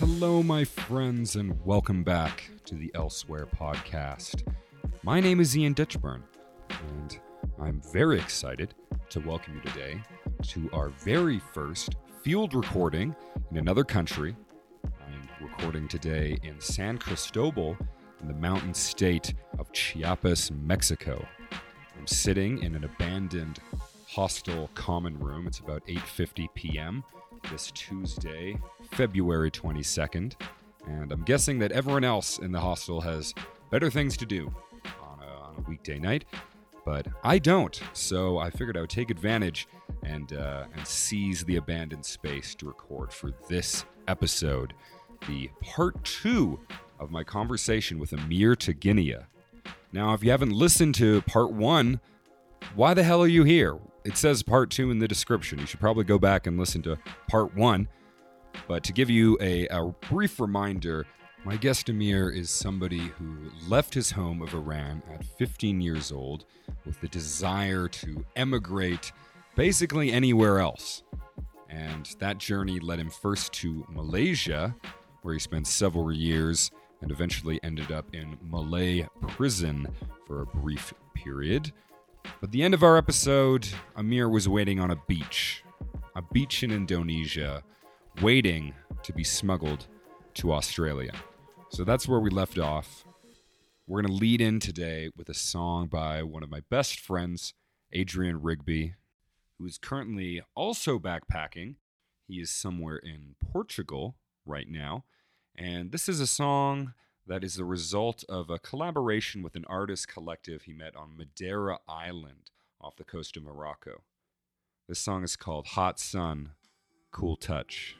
Hello, my friends, and welcome back to the Elsewhere podcast. My name is Ian Ditchburn, and I'm very excited to welcome you today to our very first field recording in another country. I'm recording today in San Cristobal in the mountain state of Chiapas, Mexico. I'm sitting in an abandoned hostel common room. It's about 8:50 p.m. this Tuesday, February 22nd, and I'm guessing that everyone else in the hostel has better things to do on a weekday night, but I don't, so I figured I would take advantage and seize the abandoned space to record for this episode, the part two of my conversation with Amir Taghinia. Now, if you haven't listened to part one, why the hell are you here? It says part two in the description. You should probably go back and listen to part one. But to give you a brief reminder, my guest Amir is somebody who left his home of Iran at 15 years old with the desire to emigrate basically anywhere else. And that journey led him first to Malaysia, where he spent several years and eventually ended up in Malay prison for a brief period. But at the end of our episode, Amir was waiting on a beach in Indonesia, waiting to be smuggled to Australia. So that's where we left off. We're going to lead in today with a song by one of my best friends, Adrian Rigby, who is currently also backpacking. He is somewhere in Portugal right now. And this is a song that is the result of a collaboration with an artist collective he met on Madeira Island off the coast of Morocco. This song is called Hot Sun, Cool Touch.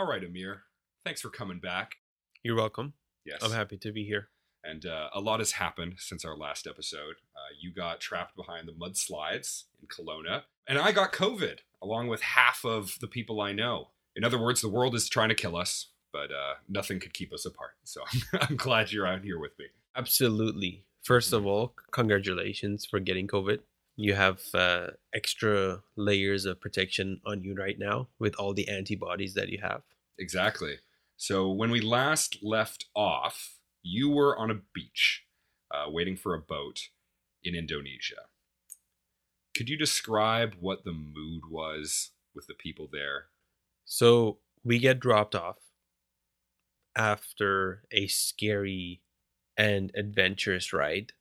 All right, Amir. Thanks for coming back. You're welcome. Yes. I'm happy to be here. And a lot has happened since our last episode. You got trapped behind the mudslides in Kelowna, and I got COVID, along with half of the people I know. In other words, the world is trying to kill us, but nothing could keep us apart. So I'm glad you're out here with me. Absolutely. First of all, congratulations for getting COVID. You have extra layers of protection on you right now with all the antibodies that you have. Exactly. So when we last left off, you were on a beach waiting for a boat in Indonesia. Could you describe what the mood was with the people there? So we get dropped off after a scary and adventurous ride.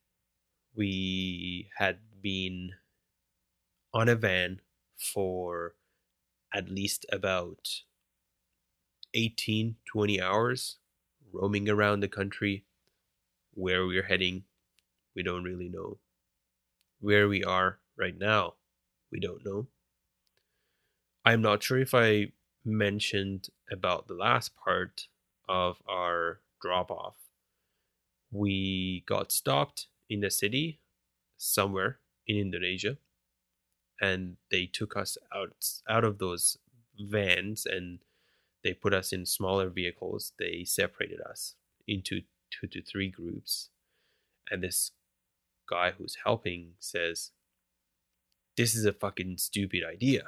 We had been on a van for at least about 18-20 hours, roaming around the country. Where we're heading, we don't really know. Where we are right now, we don't know. I'm not sure if I mentioned about the last part of our drop-off. We got stopped in the city somewhere in Indonesia, and they took us out of those vans, and they put us in smaller vehicles. They separated us into 2 to 3 groups. And this guy who's helping says, "This is a fucking stupid idea.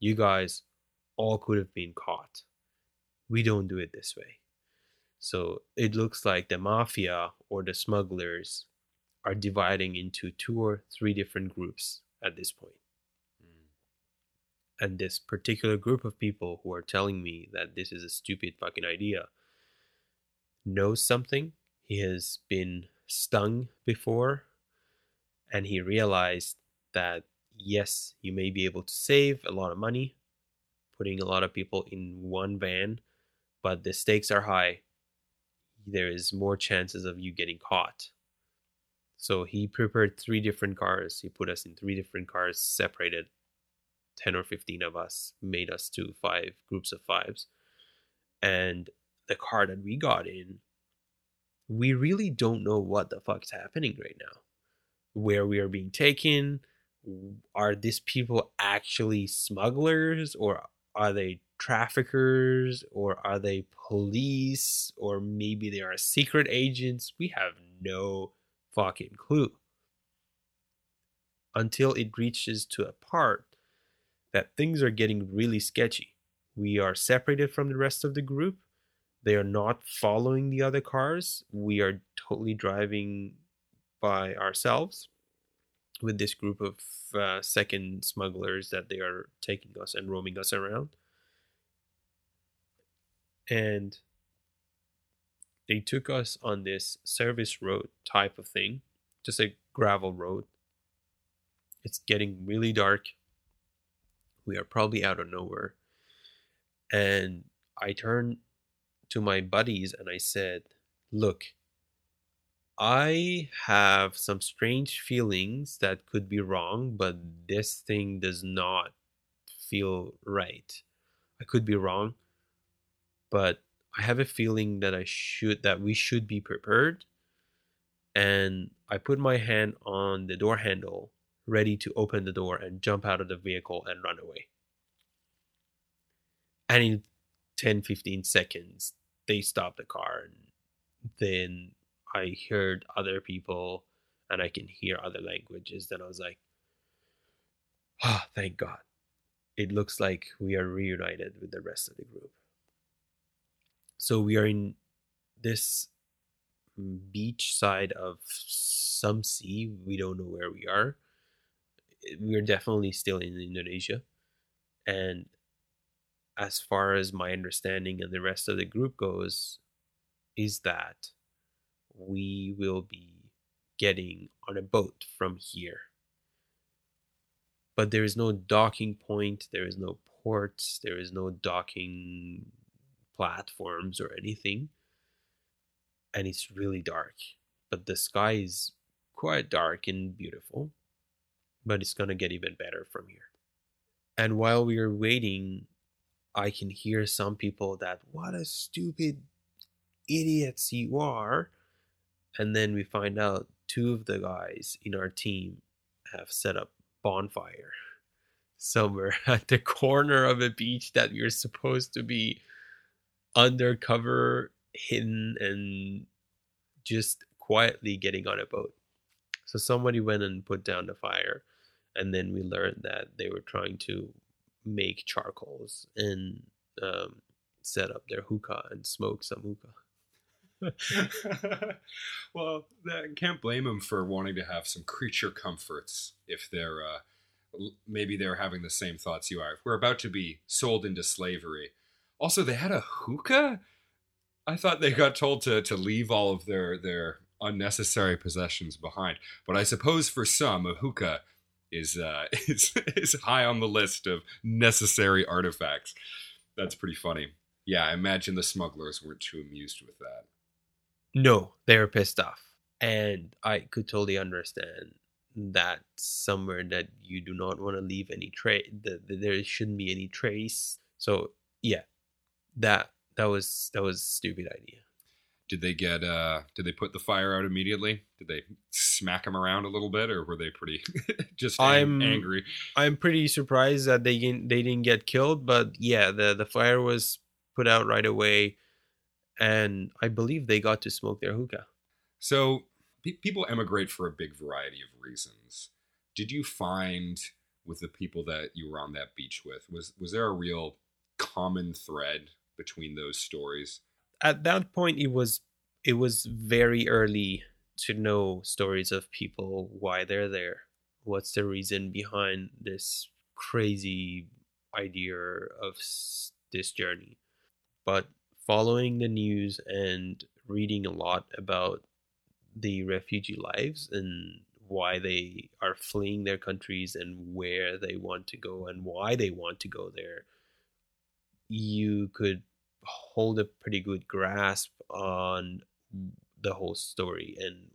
You guys all could have been caught. We don't do it this way." So it looks like the mafia or the smugglers are dividing into 2 or 3 different groups at this point. And this particular group of people who are telling me that this is a stupid fucking idea knows something. He has been stung before, and he realized that, yes, you may be able to save a lot of money putting a lot of people in one van, but the stakes are high. There is more chances of you getting caught. So he prepared 3 different cars. He put us in 3 different cars, separated 10 or 15 of us, made us to 5 groups of 5s. And the car that we got in, we really don't know what the fuck's happening right now. Where we are being taken, are these people actually smugglers, or are they traffickers, or are they police, or maybe they are secret agents? We have no fucking clue. Until it reaches to a part that things are getting really sketchy. We are separated from the rest of the group. They are not following the other cars. We are totally driving by ourselves with this group of second smugglers that they are taking us and roaming us around. And they took us on this service road type of thing, just a gravel road. It's getting really dark. We are probably out of nowhere. And I turned to my buddies and I said, "Look, I have some strange feelings that could be wrong, but this thing does not feel right. I could be wrong, but I have a feeling that we should be prepared." And I put my hand on the door handle, ready to open the door and jump out of the vehicle and run away. And in 10-15 seconds, they stopped the car. And then I heard other people, and I can hear other languages. Then I was like, "Ah, oh, thank God. It looks like we are reunited with the rest of the group." So we are in this beach side of some sea. We don't know where we are. We're definitely still in Indonesia. And as far as my understanding and the rest of the group goes, is that we will be getting on a boat from here. But there is no docking point. There is no port. There is no docking platforms or anything. And it's really dark. But the sky is quite dark and beautiful. But it's going to get even better from here. And while we are waiting, I can hear some people that, what a stupid idiots you are. And then we find out two of the guys in our team have set up bonfire somewhere at the corner of a beach that you're supposed to be undercover, hidden, and just quietly getting on a boat. So somebody went and put down the fire, and then we learned that they were trying to make charcoals and set up their hookah and smoke some hookah. Well, I can't blame them for wanting to have some creature comforts if they're maybe they're having the same thoughts you are. We're about to be sold into slavery. Also, they had a hookah? I thought they got told to leave all of their unnecessary possessions behind. But I suppose for some, a hookah is high on the list of necessary artifacts. That's pretty funny. Yeah, I imagine the smugglers weren't too amused with that. No, they were pissed off. And I could totally understand that somewhere that you do not want to leave any trace, there shouldn't be any trace. So, yeah, that was a stupid idea. Did they get? Did they put the fire out immediately? Did they smack them around a little bit, or were they pretty just angry? I'm pretty surprised that they didn't get killed, but yeah, the fire was put out right away, and I believe they got to smoke their hookah. So people emigrate for a big variety of reasons. Did you find with the people that you were on that beach with, was there a real common thread between those stories? At that point, it was very early to know stories of people, why they're there, what's the reason behind this crazy idea of this journey. But following the news and reading a lot about the refugee lives and why they are fleeing their countries and where they want to go and why they want to go there, you could hold a pretty good grasp on the whole story and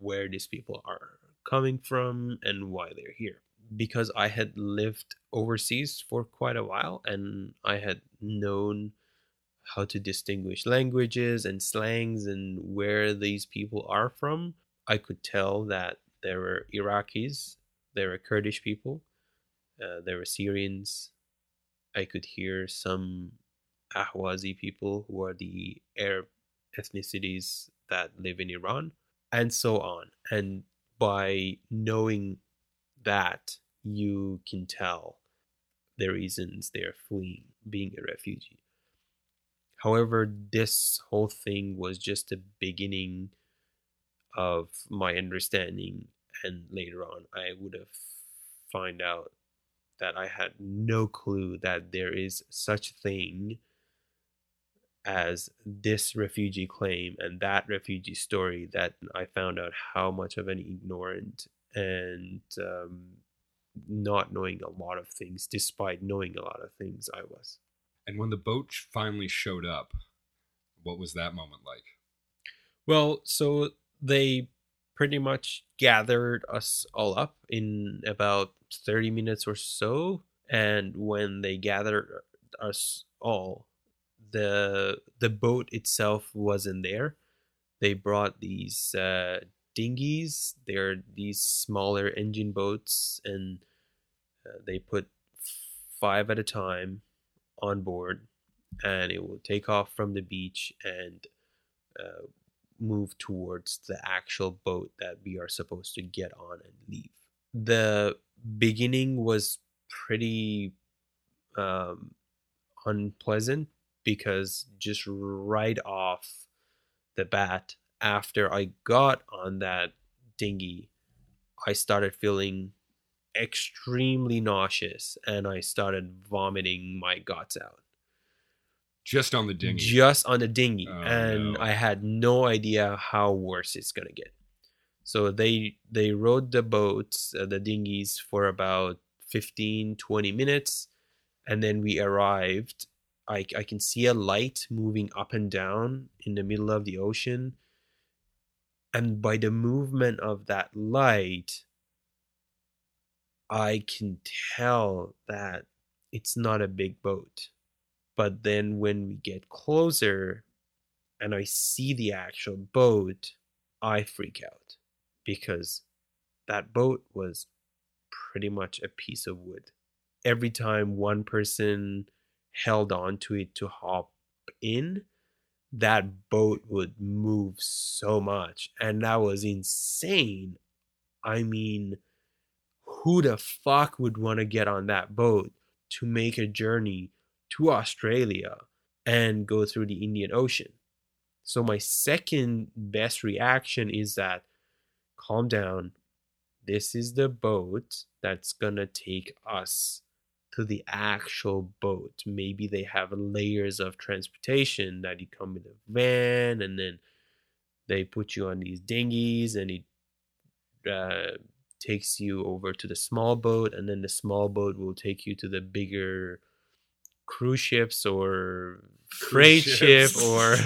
where these people are coming from and why they're here. Because I had lived overseas for quite a while and I had known how to distinguish languages and slangs and where these people are from, I could tell that there were Iraqis, there were Kurdish people, there were Syrians. I could hear some Ahwazi people, who are the Arab ethnicities that live in Iran, and so on. And by knowing that, you can tell the reasons they're fleeing, being a refugee. However, this whole thing was just the beginning of my understanding, and later on I would have found out that I had no clue that there is such a thing as this refugee claim and that refugee story, that I found out how much of an ignorant and not knowing a lot of things, despite knowing a lot of things, I was. And when the boat finally showed up, what was that moment like? Well, so they pretty much gathered us all up in about 30 minutes or so. And when they gathered us all, the boat itself wasn't there. They brought these dinghies. They're these smaller engine boats, and they put 5 at a time on board, and it will take off from the beach and move towards the actual boat that we are supposed to get on and leave. The beginning was pretty unpleasant, because just right off the bat, after I got on that dinghy, I started feeling extremely nauseous, and I started vomiting my guts out. Just on the dinghy? Just on the dinghy. Oh, and no. I had no idea how worse it's going to get. So they rode the boats, the dinghies, for about 15, 20 minutes, and then we arrived. I can see a light moving up and down in the middle of the ocean, and by the movement of that light, I can tell that it's not a big boat. But then when we get closer and I see the actual boat, I freak out, because that boat was pretty much a piece of wood. Every time one person held on to it to hop in, that boat would move so much. And that was insane. I mean, who the fuck would want to get on that boat to make a journey to Australia and go through the Indian Ocean? So my second best reaction is that, calm down. This is the boat that's going to take us to the actual boat. Maybe they have layers of transportation that you come with a van, and then they put you on these dinghies, and it takes you over to the small boat, and then the small boat will take you to the bigger cruise ships or freight ship or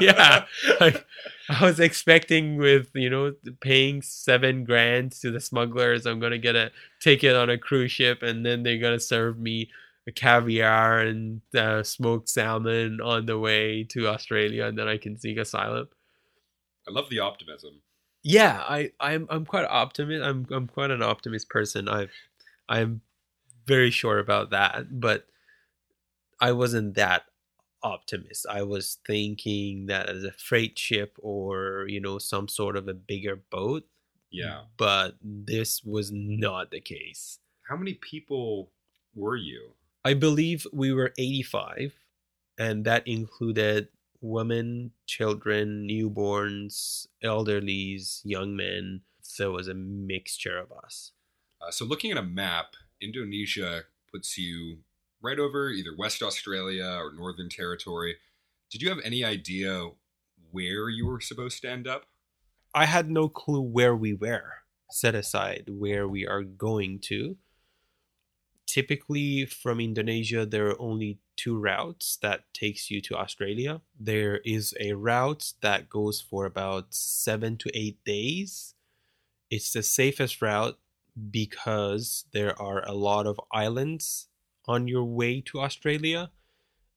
yeah. Like, I was expecting with, you know, paying $7,000 to the smugglers, I'm gonna get a ticket on a cruise ship, and then they're gonna serve me a caviar and smoked salmon on the way to Australia, and then I can seek asylum. I love the optimism. Yeah, I'm quite optimist. I'm quite an optimist person. I'm very sure about that, but I wasn't that optimist. I was thinking that as a freight ship or, you know, some sort of a bigger boat. Yeah. But this was not the case. How many people were you? I believe we were 85, and that included women, children, newborns, elderlies, young men. So it was a mixture of us. So looking at a map, Indonesia puts you right over either West Australia or Northern Territory. Did you have any idea where you were supposed to end up? I had no clue where we were, set aside where we are going to. Typically from Indonesia, there are only two routes that takes you to Australia. There is a route that goes for about 7 to 8 days. It's the safest route because there are a lot of islands on your way to Australia,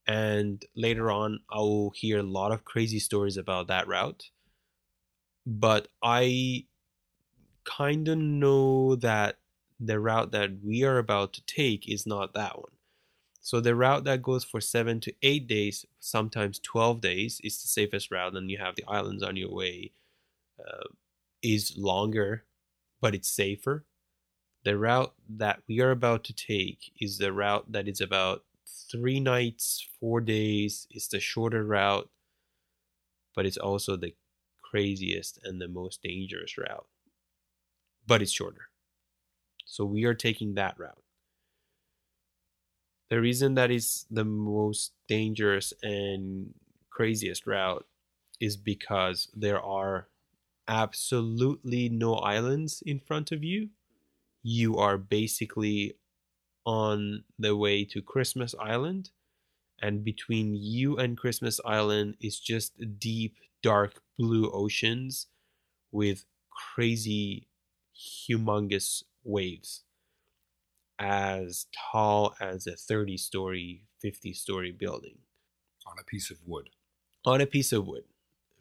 and later on I will hear a lot of crazy stories about that route. But I kind of know that the route that we are about to take is not that one. So the route that goes for 7 to 8 days, sometimes 12 days, is the safest route, and you have the islands on your way, is longer, but it's safer. The route that we are about to take is the route that is about 3 nights, 4 days. It's the shorter route, but it's also the craziest and the most dangerous route. But it's shorter. So we are taking that route. The reason that is the most dangerous and craziest route is because there are absolutely no islands in front of you. You are basically on the way to Christmas Island, and between you and Christmas Island is just deep, dark blue oceans with crazy, humongous waves as tall as a 30-story, 50-story building. On a piece of wood. On a piece of wood.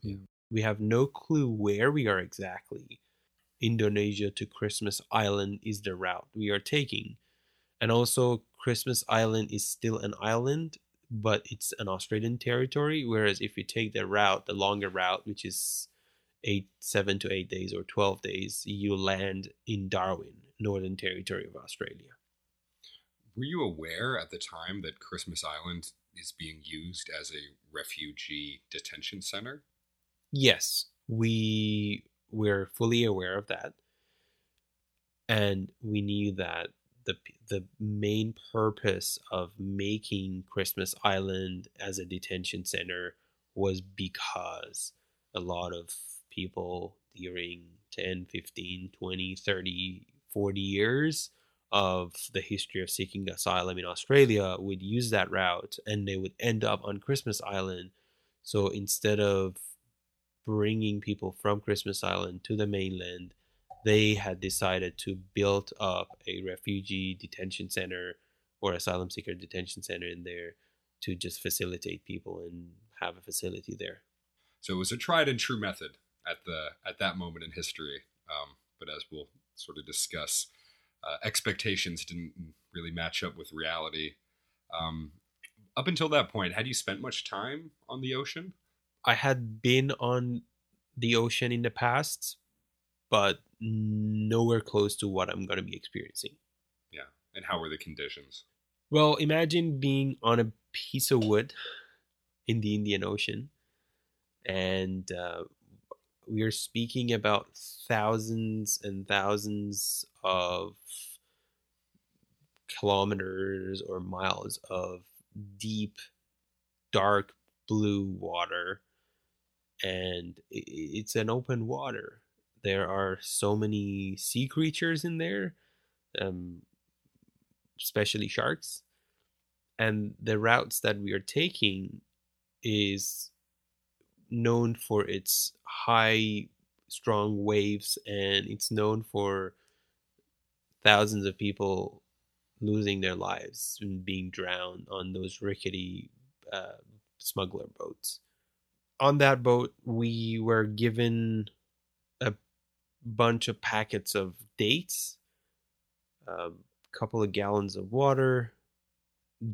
Yeah. We have no clue where we are exactly. Indonesia to Christmas Island is the route we are taking. And also, Christmas Island is still an island, but it's an Australian territory. Whereas if you take the route, the longer route, which is 7 to 8 days or 12 days, you land in Darwin, Northern Territory of Australia. Were you aware at the time that Christmas Island is being used as a refugee detention center? Yes, we're fully aware of that, and we knew that the main purpose of making Christmas Island as a detention center was because a lot of people during 10, 15, 20, 30, 40 years of the history of seeking asylum in Australia would use that route, and they would end up on Christmas Island. So instead of bringing people from Christmas Island to the mainland, they had decided to build up a refugee detention center or asylum seeker detention center in there to just facilitate people and have a facility there. So it was a tried and true method at that moment in history. But as we'll sort of discuss, expectations didn't really match up with reality. Up until that point, had you spent much time on the ocean? I had been on the ocean in the past, but nowhere close to what I'm going to be experiencing. Yeah. And how were the conditions? Well, imagine being on a piece of wood in the Indian Ocean. And we are speaking about thousands and thousands of kilometers or miles of deep, dark blue water. And it's an open water. There are so many sea creatures in there, especially sharks. And the routes that we are taking is known for its high, strong waves, and it's known for thousands of people losing their lives and being drowned on those rickety smuggler boats. On that boat, we were given a bunch of packets of dates, a couple of gallons of water,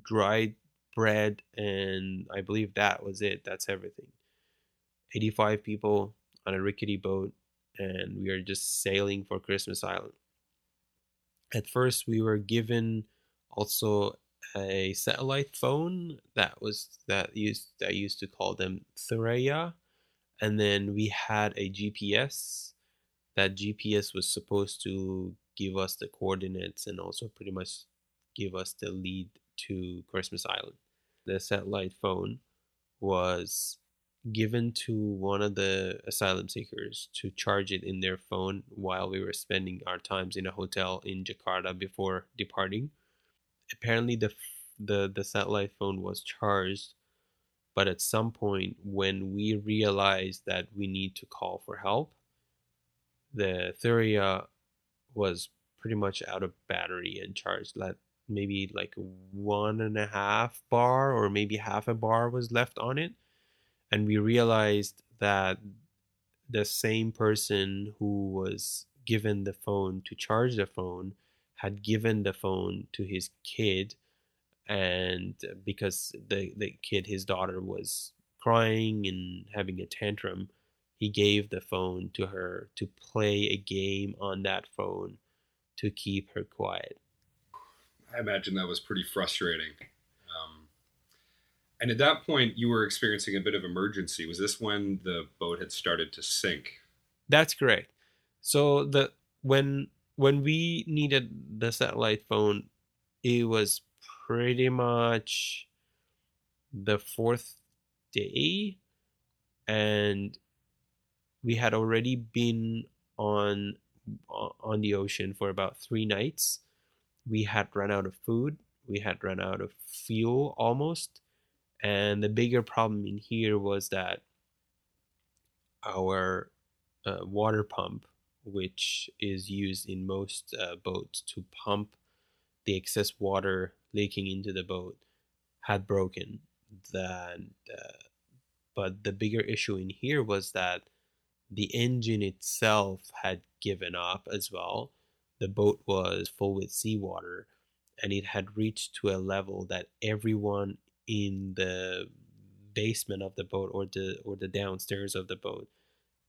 dried bread, and I believe that was it. That's everything. 85 people on a rickety boat, and we are just sailing for Christmas Island. At first, we were given also a satellite phone that used to call them Thuraya, and then we had a GPS. That GPS was supposed to give us the coordinates and also pretty much give us the lead to Christmas Island. The satellite phone was given to one of the asylum seekers to charge it in their phone while we were spending our times in a hotel in Jakarta before departing. Apparently the satellite phone was charged, but at some point when we realized that we need to call for help, the Thuria was pretty much out of battery and charged. Maybe like 1.5 bar or maybe half a bar was left on it. And we realized that the same person who was given the phone to charge the phone had given the phone to his kid, and because the kid, his daughter, was crying and having a tantrum, he gave the phone to her to play a game on that phone to keep her quiet. I imagine that was pretty frustrating. And at that point, you were experiencing a bit of emergency. Was this when the boat had started to sink? That's correct. So when we needed the satellite phone, it was pretty much the fourth day. And we had already been on the ocean for about 3 nights. We had run out of food. We had run out of fuel almost. And the bigger problem in here was that our water pump, which is used in most boats to pump the excess water leaking into the boat, had broken. But the bigger issue in here was that the engine itself had given up as well. The boat was full with seawater, and it had reached to a level that everyone in the basement of the boat or the downstairs of the boat,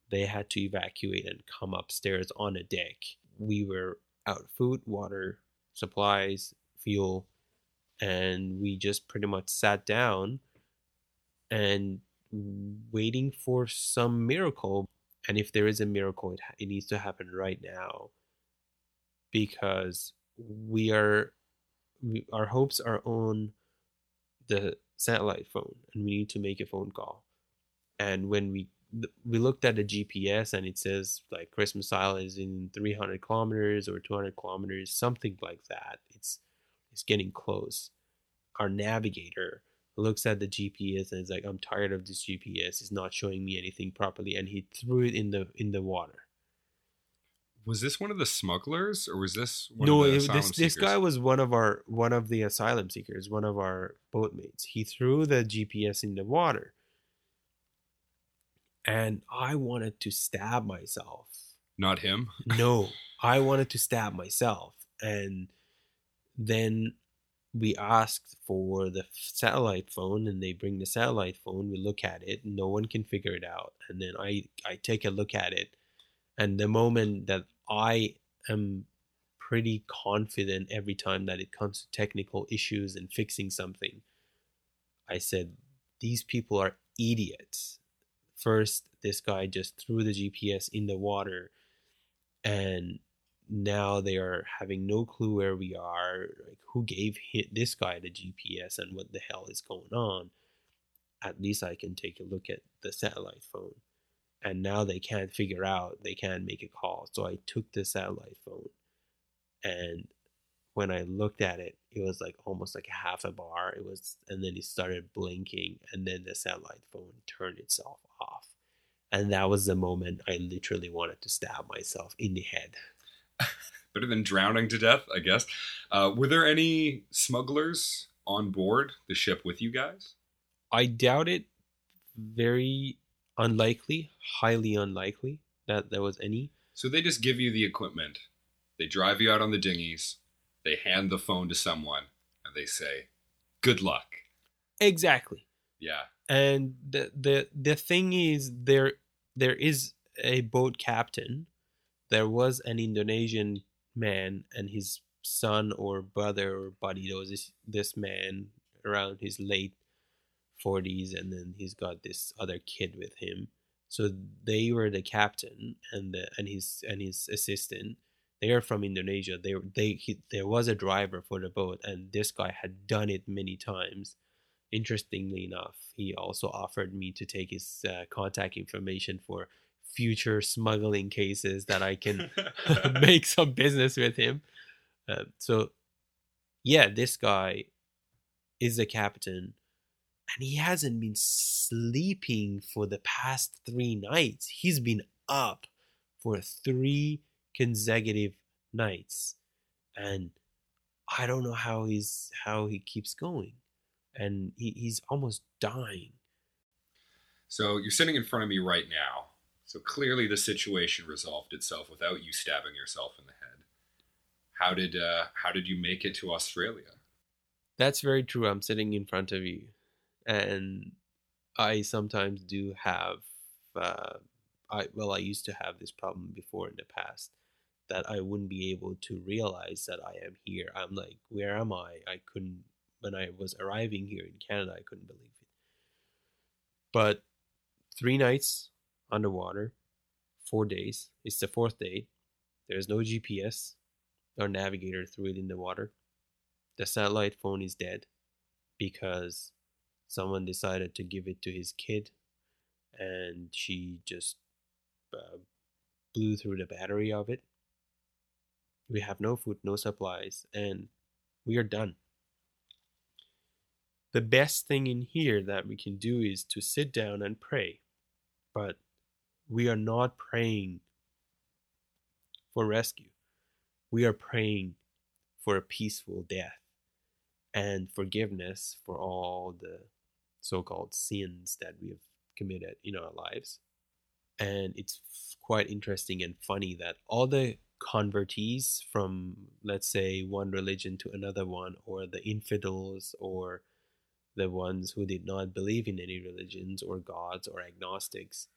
they had to evacuate and come upstairs on a deck. We were out food, water, supplies, fuel, and we just pretty much sat down and waiting for some miracle. And if there is a miracle, it needs to happen right now, because our hopes are on the satellite phone, and we need to make a phone call. And when we looked at the GPS, and it says like Christmas Island is in 300 kilometers or 200 kilometers, something like that. It's getting close. Our navigator looks at the GPS and is like, "I'm tired of this GPS. It's not showing me anything properly," and he threw it in the water. Was this one of the smugglers, or was this one of the asylum seekers? This guy was one of the asylum seekers, one of our boatmates. He threw the GPS in the water, and I wanted to stab myself. Not him? No, I wanted to stab myself, and then we asked for the satellite phone, and they bring the satellite phone. We look at it. No one can figure it out, and then I take a look at it. And the moment that I am pretty confident every time that it comes to technical issues and fixing something, I said, these people are idiots. First, this guy just threw the GPS in the water, and now they are having no clue where we are. Like, who gave this guy the GPS and what the hell is going on? At least I can take a look at the satellite phone. And now they can't figure out, they can't make a call. So I took the satellite phone, and when I looked at it, it was like almost like half a bar. It was, and then it started blinking, and then the satellite phone turned itself off. And that was the moment I literally wanted to stab myself in the head. Better than drowning to death, I guess. Were there any smugglers on board the ship with you guys? I doubt it. Very unlikely, highly unlikely that there was any. So they just give you the equipment. They drive you out on the dinghies. They hand the phone to someone, and they say, good luck. Exactly. Yeah. And the thing is, there is a boat captain. There was an Indonesian man and his son or brother or buddy. There was this man around his late 40s, and then he's got this other kid with him. So they were the captain and his assistant. They are from Indonesia. There was a driver for the boat, and this guy had done it many times. Interestingly enough, he also offered me to take his contact information for future smuggling cases that I can make some business with him. So yeah, this guy is the captain. And he hasn't been sleeping for the past 3 nights. He's been up for 3 consecutive nights. And I don't know how he keeps going. And he's almost dying. So you're sitting in front of me right now. So clearly the situation resolved itself without you stabbing yourself in the head. How did you make it to Australia? That's very true. I'm sitting in front of you. And I sometimes do have, I used to have this problem before in the past, that I wouldn't be able to realize that I am here. I'm like, where am I? When I was arriving here in Canada, I couldn't believe it. But 3 nights underwater, 4 days, it's the 4th day. There's no GPS or navigator through it in the water. The satellite phone is dead because someone decided to give it to his kid, and she just blew through the battery of it. We have no food, no supplies, and we are done. The best thing in here that we can do is to sit down and pray, but we are not praying for rescue. We are praying for a peaceful death and forgiveness for all the so-called sins that we have committed in our lives. And it's quite interesting and funny that all the convertees from, let's say, one religion to another one, or the infidels, or the ones who did not believe in any religions or gods or agnostics,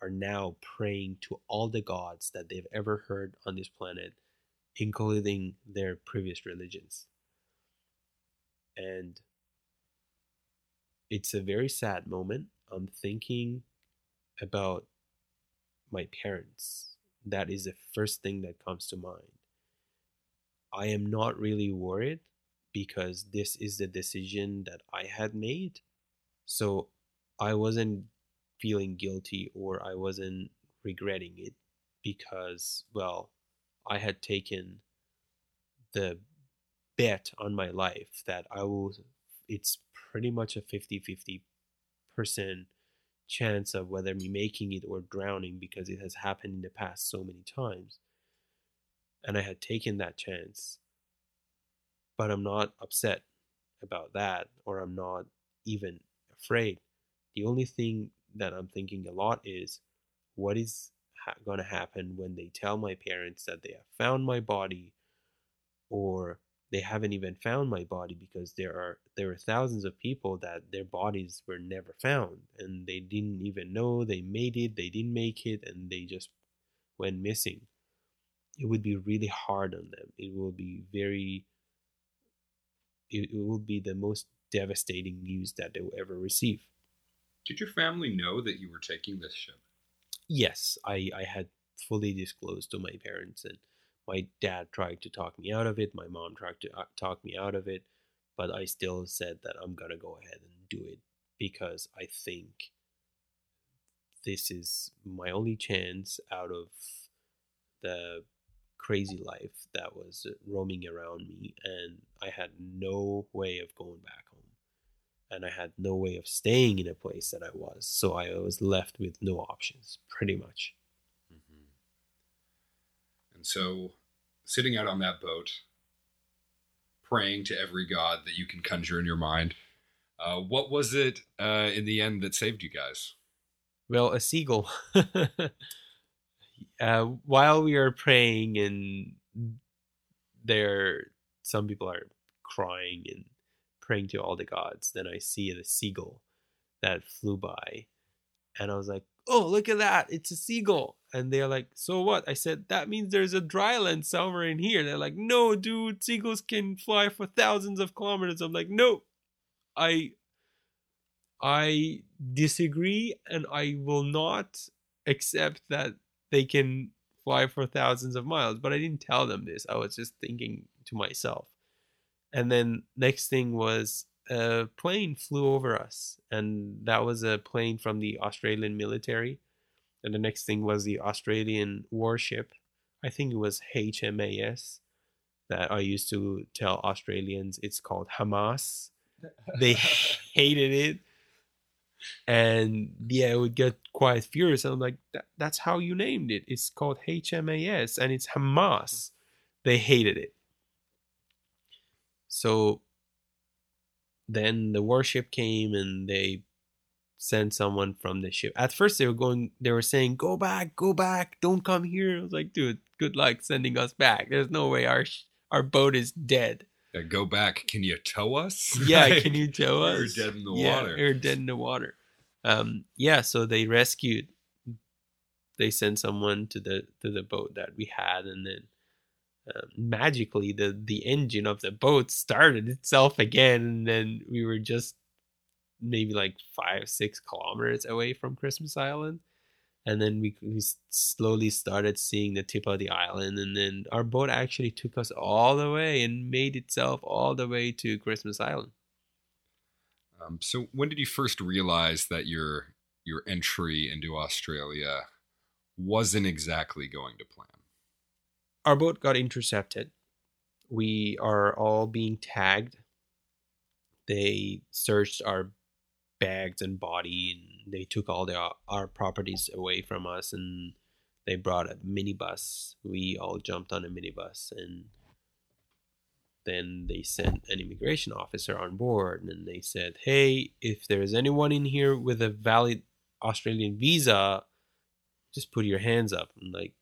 are now praying to all the gods that they've ever heard on this planet, including their previous religions. And it's a very sad moment. I'm thinking about my parents. That is the first thing that comes to mind. I am not really worried because this is the decision that I had made. So I wasn't feeling guilty, or I wasn't regretting it because, well, I had taken the bet on my life that I will, it's pretty much a 50-50% chance of whether me making it or drowning, because it has happened in the past so many times. and I had taken that chance. But I'm not upset about that, or I'm not even afraid. The only thing that I'm thinking a lot is, what is going to happen when they tell my parents that they have found my body, or they haven't even found my body, because there are thousands of people that their bodies were never found, and they didn't even know they made it, they didn't make it, and they just went missing. It would be really hard on them. It will be the most devastating news that they will ever receive. Did your family know that you were taking this ship? Yes, I had fully disclosed to my parents, and my dad tried to talk me out of it. My mom tried to talk me out of it, but I still said that I'm going to go ahead and do it because I think this is my only chance out of the crazy life that was roaming around me, and I had no way of going back home. And I had no way of staying in a place that I was. So I was left with no options, pretty much. Mm-hmm. And so, sitting out on that boat, praying to every god that you can conjure in your mind, what was it in the end that saved you guys? Well, a seagull. While we are praying, and some people are crying and praying to all the gods, then I see the seagull that flew by, and I was like, oh, look at that, it's a seagull. And they're like, so what? I said, that means there's a dry land somewhere in here. They're like, no dude, seagulls can fly for thousands of kilometers. I'm like, no, I disagree, and I will not accept that they can fly for thousands of miles. But I didn't tell them this, I was just thinking to myself. And then next thing was, a plane flew over us, and that was a plane from the Australian military. And the next thing was the Australian warship. I think it was HMAS that I used to tell Australians it's called HMAS. They hated it. And yeah, it would get quite furious. I'm like, that's how you named it. It's called HMAS and it's HMAS. They hated it. So then the warship came, and they sent someone from the ship. At first they were saying, go back, don't come here. I was like, dude, good luck sending us back. There's no way our boat is dead. Yeah, go back. Can you tow us? Yeah, can you tow us? We're dead in the water. We're dead in the water. So they sent someone to the boat that we had, and then magically the engine of the boat started itself again, and then we were just maybe like 5-6 kilometers away from Christmas Island, and then we slowly started seeing the tip of the island, and then our boat actually took us all the way and made itself all the way to Christmas Island. So when did you first realize that your entry into Australia wasn't exactly going to plan? Our boat got intercepted. We are all being tagged. They searched our bags and body, and they took all our properties away from us, and they brought a minibus. We all jumped on a minibus, and then they sent an immigration officer on board, and they said, hey, if there is anyone in here with a valid Australian visa, just put your hands up. I'm like,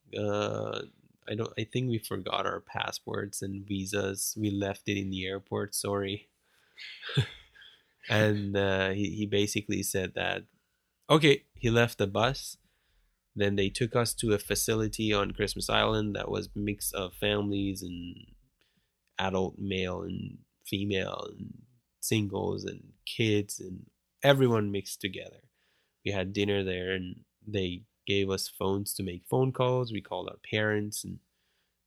I think we forgot our passports and visas. We left it in the airport. Sorry. And he basically said that, okay, he left the bus. Then they took us to a facility on Christmas Island that was a mix of families and adult male and female and singles and kids and everyone mixed together. We had dinner there, and they gave us phones to make phone calls. We called our parents, and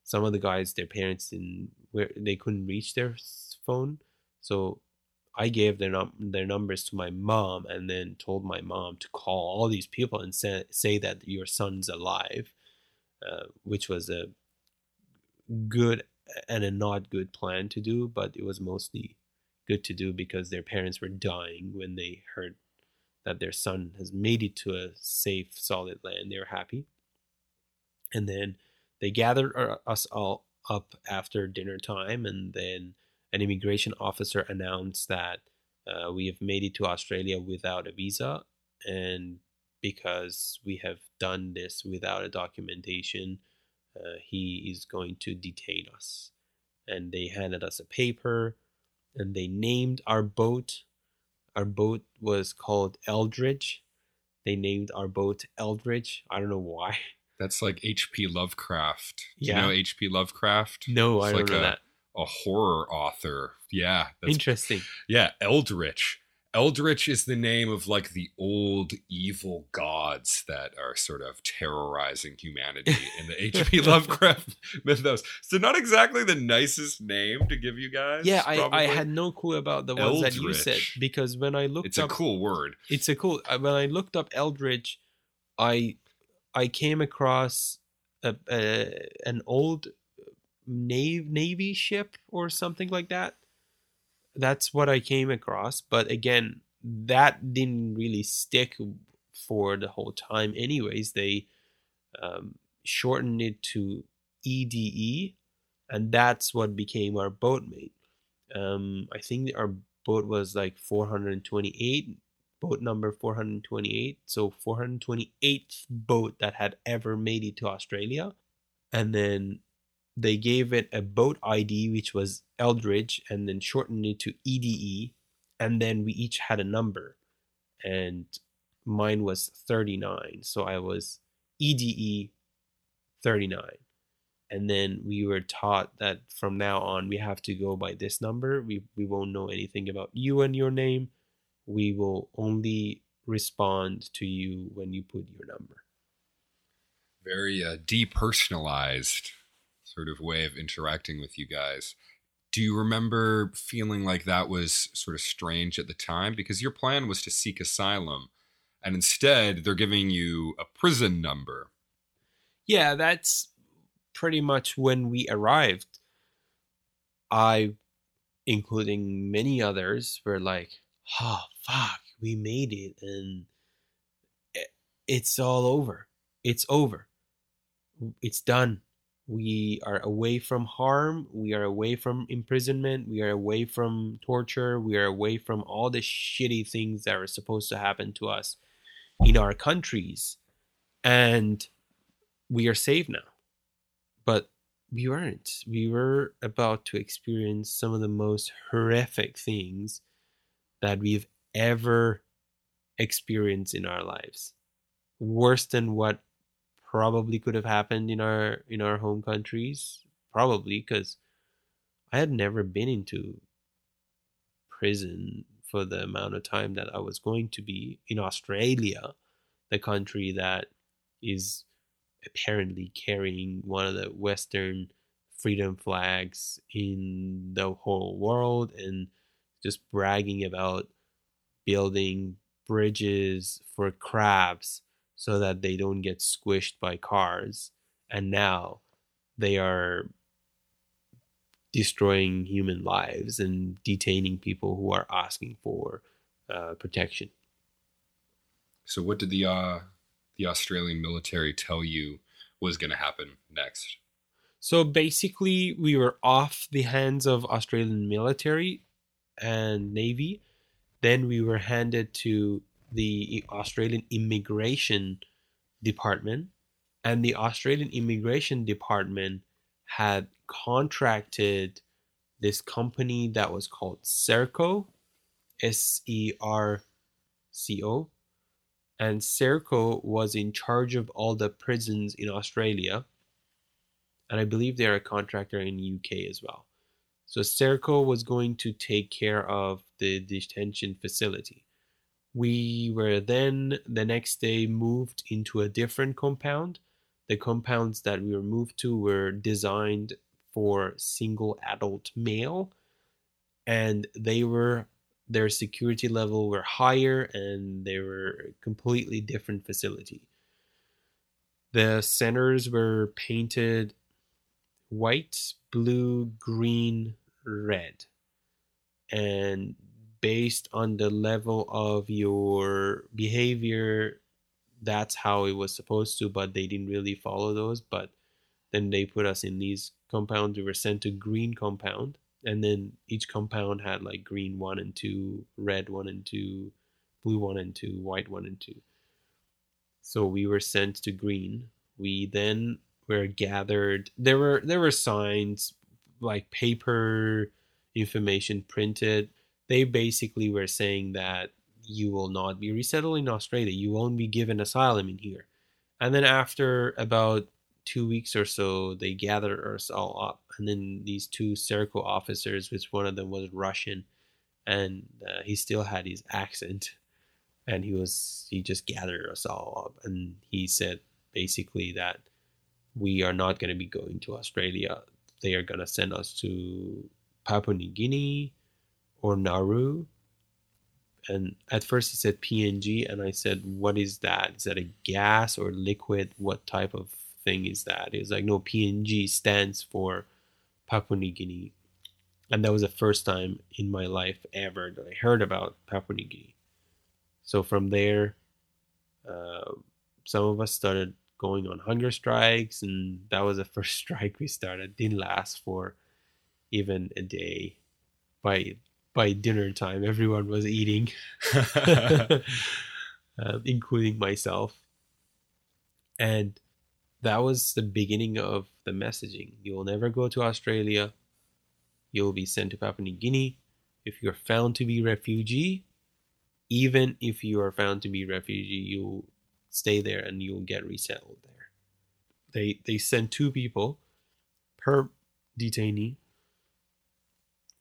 some of the guys, their parents they couldn't reach their phone, so I gave their numbers to my mom, and then told my mom to call all these people and say that your son's alive, which was a good and a not good plan to do, but it was mostly good to do because their parents were dying when they heard that their son has made it to a safe, solid land. They were happy. And then They gathered us all up after dinner time, and then an immigration officer announced that we have made it to Australia without a visa, and because we have done this without a documentation, he is going to detain us. And they handed us a paper, and they named our boat. Our boat was called Eldridge. They named our boat Eldridge. I don't know why. That's like H.P. Lovecraft. Do you know H.P. Lovecraft? No, it's I don't know that. A horror author. Yeah. That's interesting. Yeah, Eldritch. Eldritch is the name of like the old evil gods that are sort of terrorizing humanity in the H.P. Lovecraft mythos. So not exactly the nicest name to give you guys. Yeah, I had no clue about the ones Eldritch that you said, because when I looked up... It's a cool word. It's a cool... When I looked up Eldritch, I came across an old Navy ship or something like that. That's what I came across. But again, that didn't really stick for the whole time. Anyways, they shortened it to EDE, and that's what became our boatmate. I think our boat was like 428, boat number 428. So 428th boat that had ever made it to Australia. And then they gave it a boat ID, which was Eldridge, and then shortened it to EDE. And then we each had a number. And mine was 39. So I was EDE 39. And then we were taught that from now on, we have to go by this number. We won't know anything about you and your name. We will only respond to you when you put your number. Very depersonalized sort of way of interacting with you guys. Do you remember feeling like that was sort of strange at the time? Because your plan was to seek asylum, and instead they're giving you a prison number. Yeah, that's pretty much when we arrived. I, including many others, were like, oh, fuck, we made it, and it's all over. It's over. It's done. We are away from harm. We are away from imprisonment. We are away from torture. We are away from all the shitty things that are supposed to happen to us in our countries. And we are safe now. But we weren't. We were about to experience some of the most horrific things that we've ever experienced in our lives. Worse than what probably could have happened in our home countries, probably, because I had never been into prison for the amount of time that I was going to be in Australia, the country that is apparently carrying one of the Western freedom flags in the whole world and just bragging about building bridges for crabs so that they don't get squished by cars. And now they are destroying human lives and detaining people who are asking for protection. So what did the Australian military tell you was going to happen next? So basically, we were off the hands of Australian military and Navy. Then we were handed to the Australian Immigration Department, and the Australian Immigration Department had contracted this company that was called Serco, S-E-R-C-O, and Serco was in charge of all the prisons in Australia, and I believe they're a contractor in the UK as well. So Serco was going to take care of the detention facility. We were then the next day moved into a different compound. The compounds that we were moved to were designed for single adult male, and their security level were higher, and they were a completely different facility. The centers were painted white, blue, green, red, and based on the level of your behavior, that's how it was supposed to, but they didn't really follow those. But Then they put us in these compounds. We were sent to green compound, and then each compound had like green 1 and 2, red 1 and 2, blue 1 and 2, white 1 and 2. So we were sent to green. We then were gathered. There were signs, like paper information printed. They basically were saying that you will not be resettled in Australia. You won't be given asylum in here. And then after about 2 weeks or so, they gathered us all up. And then these two Serco officers, which one of them was Russian, and he still had his accent. And he just gathered us all up. And he said basically that we are not going to be going to Australia. They are going to send us to Papua New Guinea or Nauru. And at first he said PNG, and I said, what is that? Is that a gas or liquid? What type of thing is that? It's like, no, PNG stands for Papua New Guinea. And that was the first time in my life ever that I heard about Papua New Guinea. So from there, some of us started going on hunger strikes, and that was the first strike we started. Didn't last for even a day. By dinner time, everyone was eating, including myself. And that was the beginning of the messaging. You will never go to Australia. You'll be sent to Papua New Guinea. If you're found to be refugee, even if you are found to be refugee, you'll stay there and you'll get resettled there. They sent 2 people per detainee.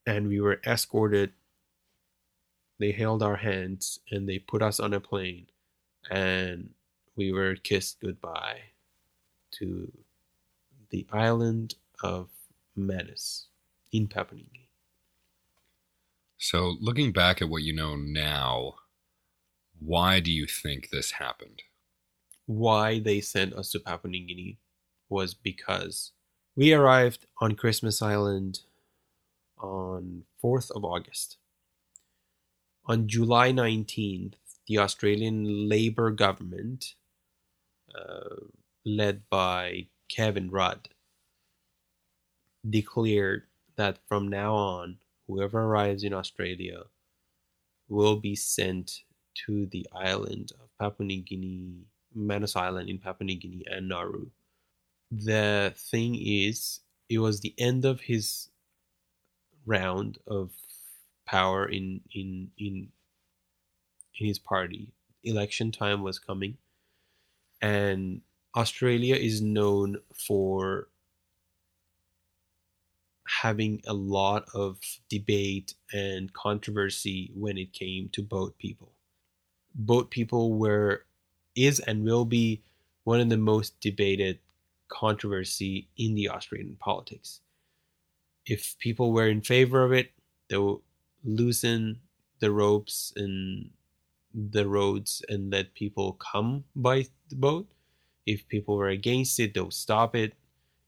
And we were escorted. They held our hands and they put us on a plane, and we were kissed goodbye to the island of Manus in Papua New Guinea. So looking back at what you know now, why do you think this happened? Why they sent us to Papua New Guinea was because we arrived on Christmas Island on 4th of August. On July 19th, the Australian Labor government, led by Kevin Rudd, declared that from now on, whoever arrives in Australia will be sent to the island of Papua New Guinea, Manus Island in Papua New Guinea and Nauru. The thing is, it was the end of his round of power in his party. Election time was coming, and Australia is known for having a lot of debate and controversy when it came to boat people. Boat people is and will be one of the most debated controversy in the Australian politics. If people were in favor of it, they would loosen the ropes and the roads and let people come by the boat. If people were against it, they would stop it.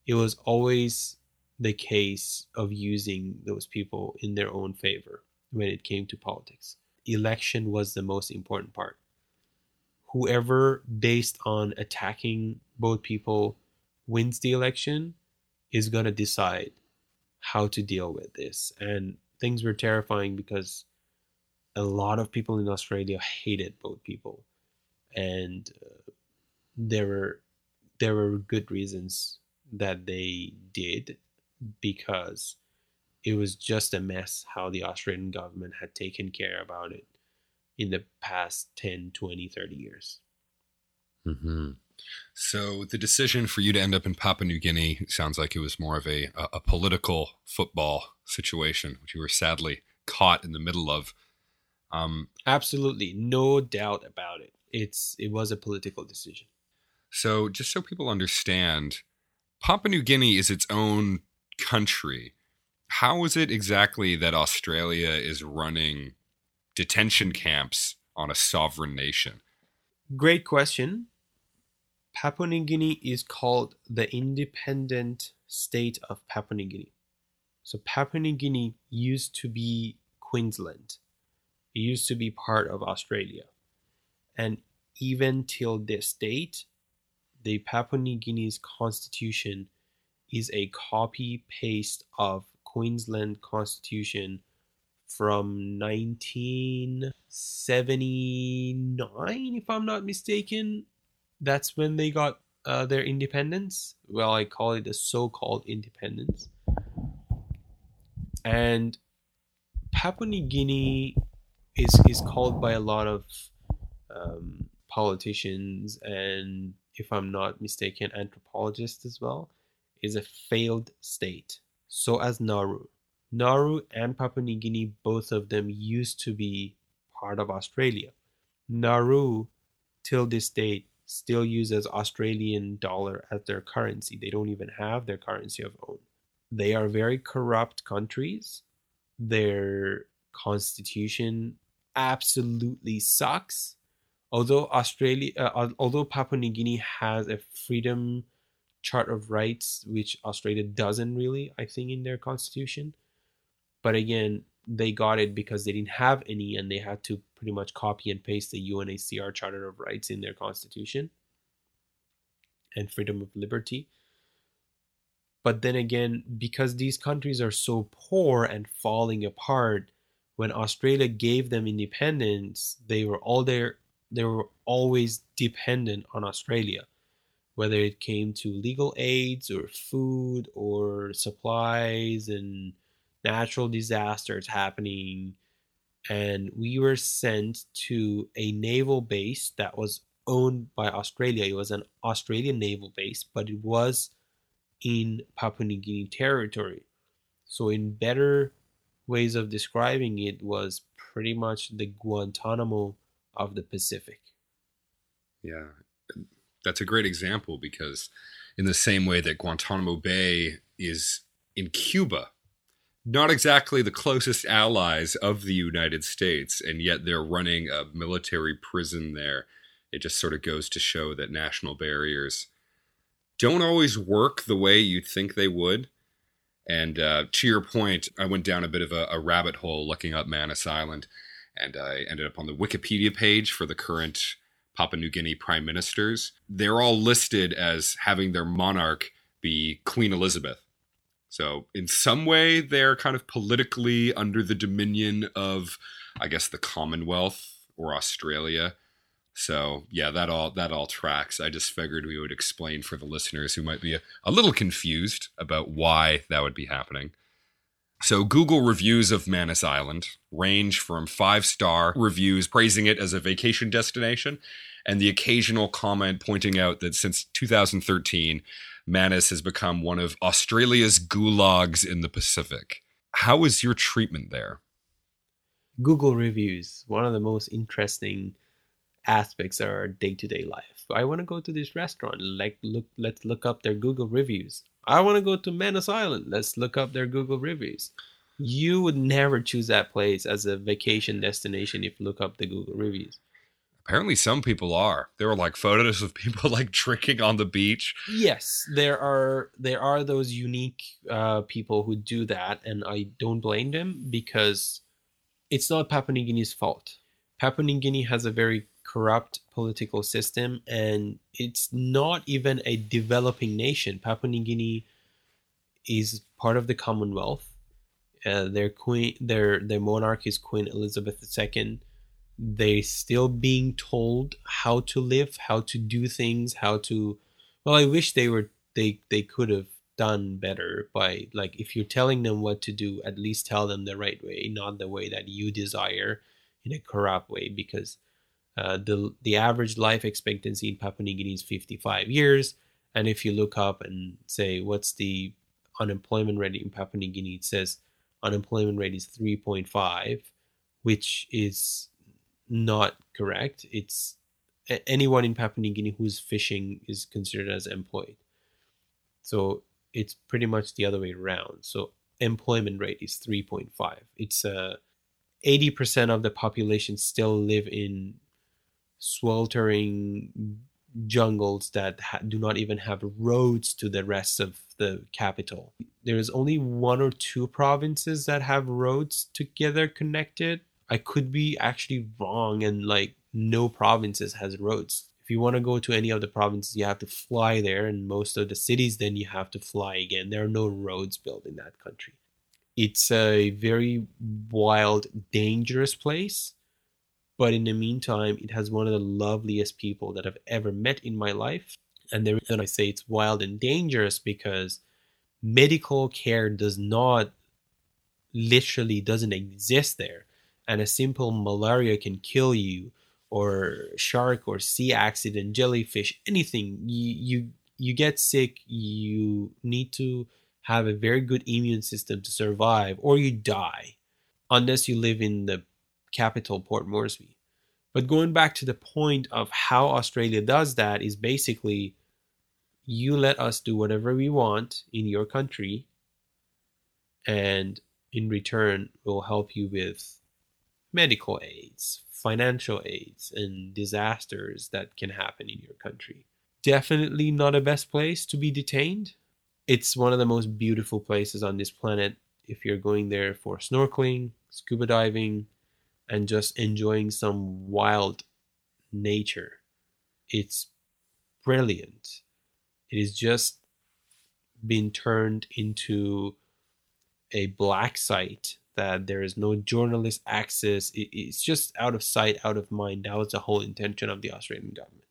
It was always the case of using those people in their own favor when it came to politics. Election was the most important part. Whoever, based on attacking boat people, wins the election is going to decide how to deal with this. And things were terrifying because a lot of people in Australia hated boat people, and there were good reasons that they did, because it was just a mess how the Australian government had taken care about it in the past 10, 20, 30 years. Mm-hmm. So the decision for you to end up in Papua New Guinea sounds like it was more of a political football situation, which you were sadly caught in the middle of. Absolutely. No doubt about it. It was a political decision. So just so people understand, Papua New Guinea is its own country. How is it exactly that Australia is running detention camps on a sovereign nation? Great question. Papua New Guinea is called the independent state of Papua New Guinea. So Papua New Guinea used to be Queensland. It used to be part of Australia. And even till this date, the Papua New Guinea's constitution is a copy paste of Queensland Constitution from 1979, if I'm not mistaken. That's when they got their independence. Well, I call it a so-called independence. And Papua New Guinea is called by a lot of politicians and, if I'm not mistaken, anthropologists as well, is a failed state. So as Nauru. Nauru and Papua New Guinea, both of them used to be part of Australia. Nauru, till this date, still uses Australian dollar as their currency. They don't even have their currency of own. They are very corrupt countries. Their constitution absolutely sucks. Although Papua New Guinea has a freedom Charter of Rights, which Australia doesn't really, I think, in their constitution. But again, they got it because they didn't have any, and they had to pretty much copy and paste the UNHCR Charter of Rights in their constitution and freedom of liberty. But then again, because these countries are so poor and falling apart, when Australia gave them independence, they were always dependent on Australia, whether it came to legal aids or food or supplies and natural disasters happening. And we were sent to a naval base that was owned by Australia. It was an Australian naval base, but it was in Papua New Guinea territory. So in better ways of describing it was pretty much the Guantanamo of the Pacific. Yeah. That's a great example, because in the same way that Guantanamo Bay is in Cuba, not exactly the closest allies of the United States, and yet they're running a military prison there. It just sort of goes to show that national barriers don't always work the way you'd think they would. And to your point, I went down a bit of a rabbit hole looking up Manus Island, and I ended up on the Wikipedia page for the current Papua New Guinea prime ministers. They're all listed as having their monarch be Queen Elizabeth. So in some way, they're kind of politically under the dominion of, I guess, the Commonwealth or Australia. So yeah, that all tracks. I just figured we would explain for the listeners who might be a little confused about why that would be happening. So Google reviews of Manus Island range from 5-star reviews praising it as a vacation destination and the occasional comment pointing out that since 2013, Manus has become one of Australia's gulags in the Pacific. How was your treatment there? Google reviews, one of the most interesting aspects of our day-to-day life. I want to go to this restaurant. Let's look up their Google reviews. I want to go to Manus Island. Let's look up their Google reviews. You would never choose that place as a vacation destination if you look up the Google reviews. Apparently some people are. There were like photos of people like drinking on the beach. Yes, there are those unique people who do that, and I don't blame them, because it's not Papua New Guinea's fault. Papua New Guinea has a very corrupt political system, and it's not even a developing nation. Papua New Guinea is part of the Commonwealth. Their monarch is Queen Elizabeth II. They're still being told how to live, how to do things, how to. Well, I wish they could have done better by, like, if you're telling them what to do, at least tell them the right way, not the way that you desire, in a corrupt way, because the average life expectancy in Papua New Guinea is 55 years. And if you look up and say, what's the unemployment rate in Papua New Guinea? It says unemployment rate is 3.5, which is not correct. It's anyone in Papua New Guinea who's fishing is considered as employed. So it's pretty much the other way around. So employment rate is 3.5. It's 80% of the population still live in sweltering jungles that do not even have roads to the rest of the capital. There is only one or two provinces that have roads together connected. I could be actually wrong, and like no provinces has roads, If you want to go to any of the provinces, you have to fly there, and most of the cities, then you have to fly again. There are no roads built in that country. It's a very wild, dangerous place. But in the meantime, it has one of the loveliest people that I've ever met in my life. And the reason I say it's wild and dangerous because medical care doesn't exist there. And a simple malaria can kill you, or shark or sea accident, jellyfish, anything. You get sick, you need to have a very good immune system to survive, or you die, unless you live in the capital, Port Moresby. But going back to the point of how Australia does that is basically you let us do whatever we want in your country, and in return we'll help you with medical aids, financial aids, and disasters that can happen in your country. Definitely not the best place to be detained. It's one of the most beautiful places on this planet if you're going there for snorkeling, scuba diving, and just enjoying some wild nature. It's brilliant. It has just been turned into a black site that there is no journalist access. It's just out of sight, out of mind. That was the whole intention of the Australian government.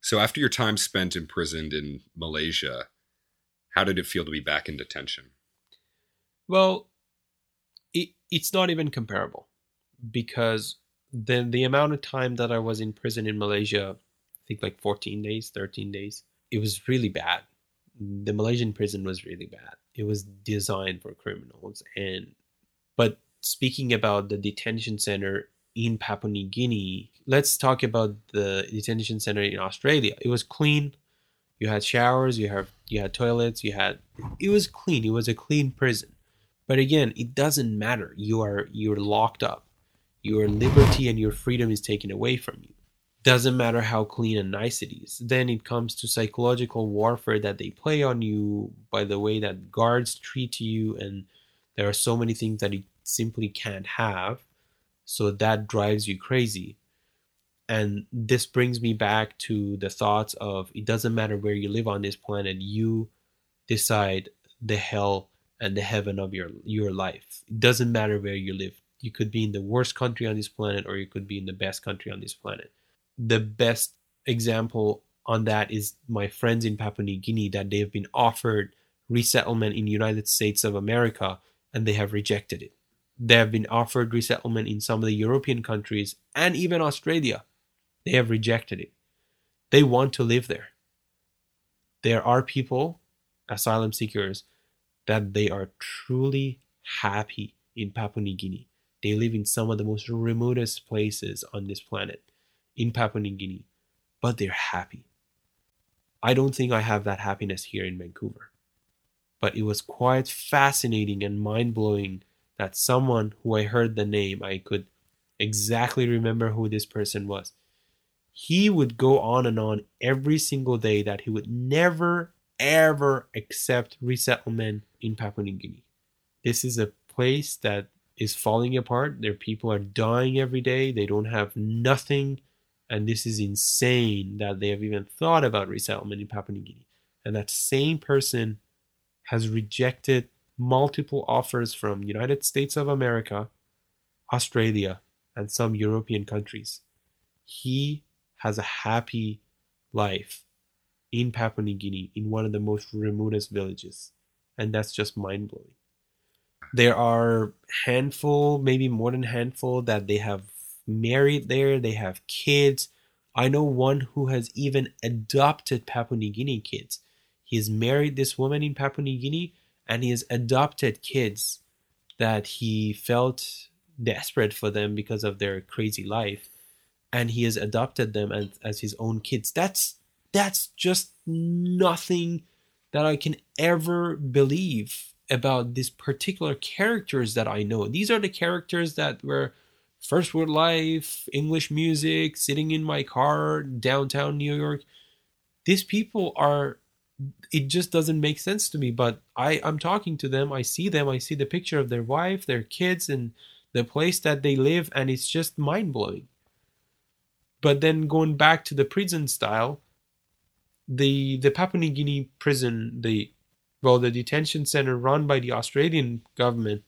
So after your time spent imprisoned in Malaysia, how did it feel to be back in detention? Well, it's not even comparable. Because the amount of time that I was in prison in Malaysia, I think like 13 days, it was really bad. The Malaysian prison was really bad. It was designed for criminals. But speaking about the detention center in Papua New Guinea, let's talk about the detention center in Australia. It was clean. You had showers, you had toilets, it was clean. It was a clean prison. But again, it doesn't matter. You're locked up. Your liberty and your freedom is taken away from you. Doesn't matter how clean and nice it is. Then it comes to psychological warfare that they play on you by the way that guards treat you, and there are so many things that you simply can't have. So that drives you crazy. And this brings me back to the thoughts of it doesn't matter where you live on this planet, you decide the hell and the heaven of your life. It doesn't matter where you live. You could be in the worst country on this planet, or you could be in the best country on this planet. The best example on that is my friends in Papua New Guinea that they have been offered resettlement in the United States of America, and they have rejected it. They have been offered resettlement in some of the European countries and even Australia. They have rejected it. They want to live there. There are people, asylum seekers, that they are truly happy in Papua New Guinea. They live in some of the most remotest places on this planet, in Papua New Guinea, but they're happy. I don't think I have that happiness here in Vancouver. But it was quite fascinating and mind-blowing that someone who I heard the name, I could exactly remember who this person was. He would go on and on every single day that he would never, ever accept resettlement in Papua New Guinea. This is a place that is falling apart. Their people are dying every day. They don't have nothing. And this is insane that they have even thought about resettlement in Papua New Guinea. And that same person has rejected multiple offers from United States of America, Australia, and some European countries. He has a happy life in Papua New Guinea, in one of the most remotest villages. And that's just mind-blowing. There are handful, maybe more than handful, that they have married there. They have kids. I know one who has even adopted Papua New Guinea kids. He has married this woman in Papua New Guinea, and he has adopted kids that he felt desperate for them because of their crazy life. And he has adopted them as his own kids. That's just nothing that I can ever believe about these particular characters that I know. These are the characters that were first world life, English music, sitting in my car, downtown New York. These people are, it just doesn't make sense to me, but I'm talking to them, I see them, I see the picture of their wife, their kids, and the place that they live, and it's just mind-blowing. But then going back to the prison style, the Papua New Guinea prison, the detention center run by the Australian government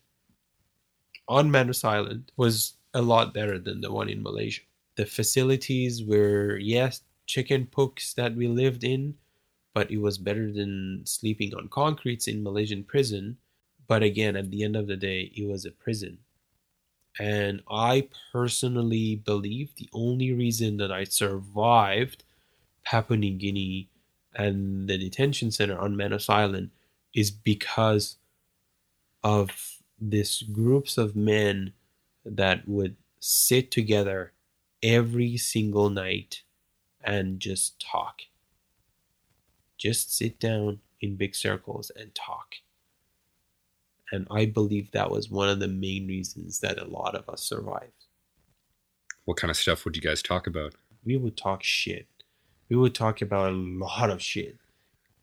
on Manus Island was a lot better than the one in Malaysia. The facilities were, yes, chicken pooks that we lived in, but it was better than sleeping on concretes in Malaysian prison. But again, at the end of the day, it was a prison. And I personally believe the only reason that I survived Papua New Guinea and the detention center on Manus Island is because of this groups of men that would sit together every single night and just talk. Just sit down in big circles and talk. And I believe that was one of the main reasons that a lot of us survived. What kind of stuff would you guys talk about? We would talk shit. We would talk about a lot of shit.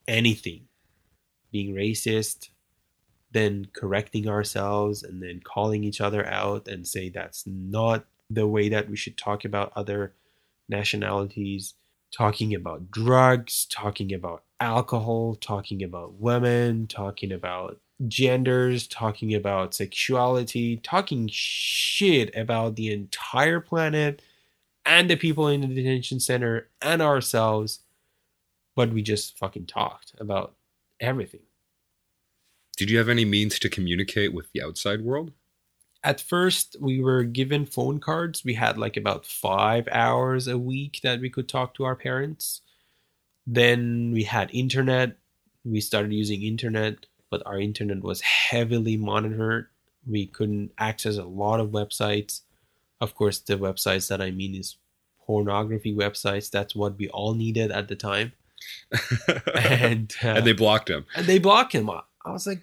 Anything. Being racist, then correcting ourselves, and then calling each other out and say that's not the way that we should talk about other nationalities. Talking about drugs, talking about alcohol, talking about women, talking about genders, talking about sexuality, talking shit about the entire planet and the people in the detention center and ourselves, but we just fucking talked about everything. Did you have any means to communicate with the outside world? At first, we were given phone cards. We had like about 5 hours a week that we could talk to our parents. Then we had internet. We started using internet, but our internet was heavily monitored. We couldn't access a lot of websites. Of course, the websites that I mean is pornography websites. That's what we all needed at the time. And they blocked him. I was like,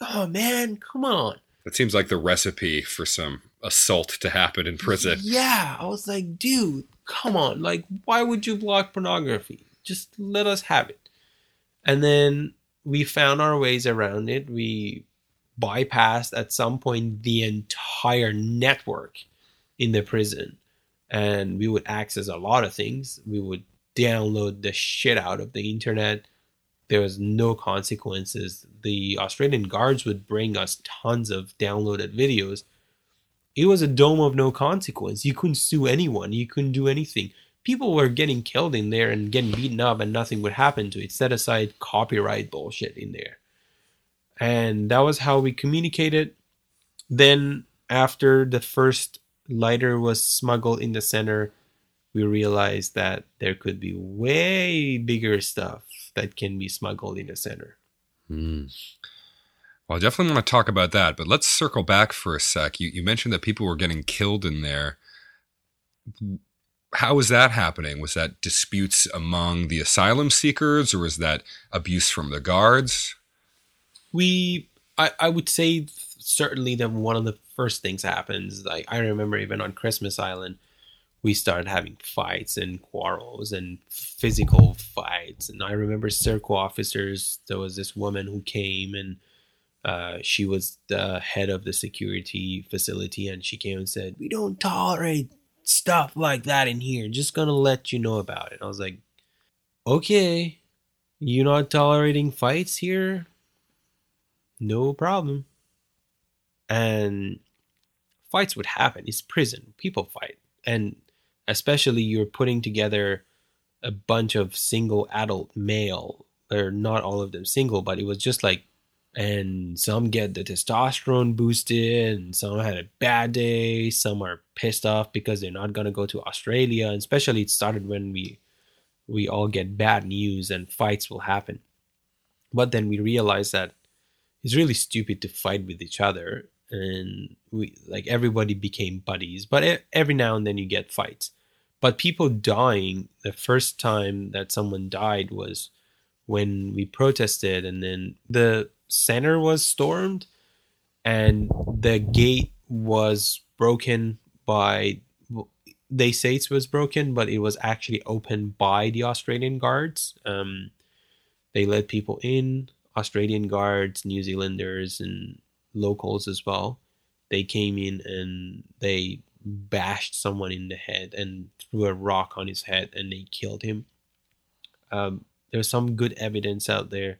oh man, come on. That seems like the recipe for some assault to happen in prison. Yeah. I was like, dude, come on. Like, why would you block pornography? Just let us have it. And then we found our ways around it. We bypassed at some point the entire network in the prison. And we would access a lot of things. We would download the shit out of the internet. There was no consequences. The Australian guards would bring us tons of downloaded videos. It was a dome of no consequence. You couldn't sue anyone. You couldn't do anything. People were getting killed in there and getting beaten up and nothing would happen to it. Set aside copyright bullshit in there. And that was how we communicated. Then after the first lighter was smuggled in the center, we realized that there could be way bigger stuff that can be smuggled in the center. Mm. Well, I definitely want to talk about that, but let's circle back for a sec. You mentioned that people were getting killed in there. How was that happening? Was that disputes among the asylum seekers or was that abuse from the guards? I would say certainly that one of the first things happens. Like I remember even on Christmas Island, we started having fights and quarrels and physical fights. And I remember Serco officers, there was this woman who came and she was the head of the security facility. And she came and said, we don't tolerate stuff like that in here, just gonna let you know about it. I was like, okay, you're not tolerating fights here? No problem. And fights would happen. It's prison. People fight. And especially you're putting together a bunch of single adult male, or not all of them single, but it was just like, and some get the testosterone boosted and some had a bad day. Some are pissed off because they're not going to go to Australia. And especially it started when we all get bad news and fights will happen. But then we realized that it's really stupid to fight with each other. And everybody became buddies. But every now and then you get fights. But people dying, the first time that someone died was when we protested and then the center was stormed and the gate was broken by, they say it was broken, but it was actually opened by the Australian guards. They let people in, Australian guards, New Zealanders and locals as well. They came in and they bashed someone in the head and threw a rock on his head and they killed him. There's some good evidence out there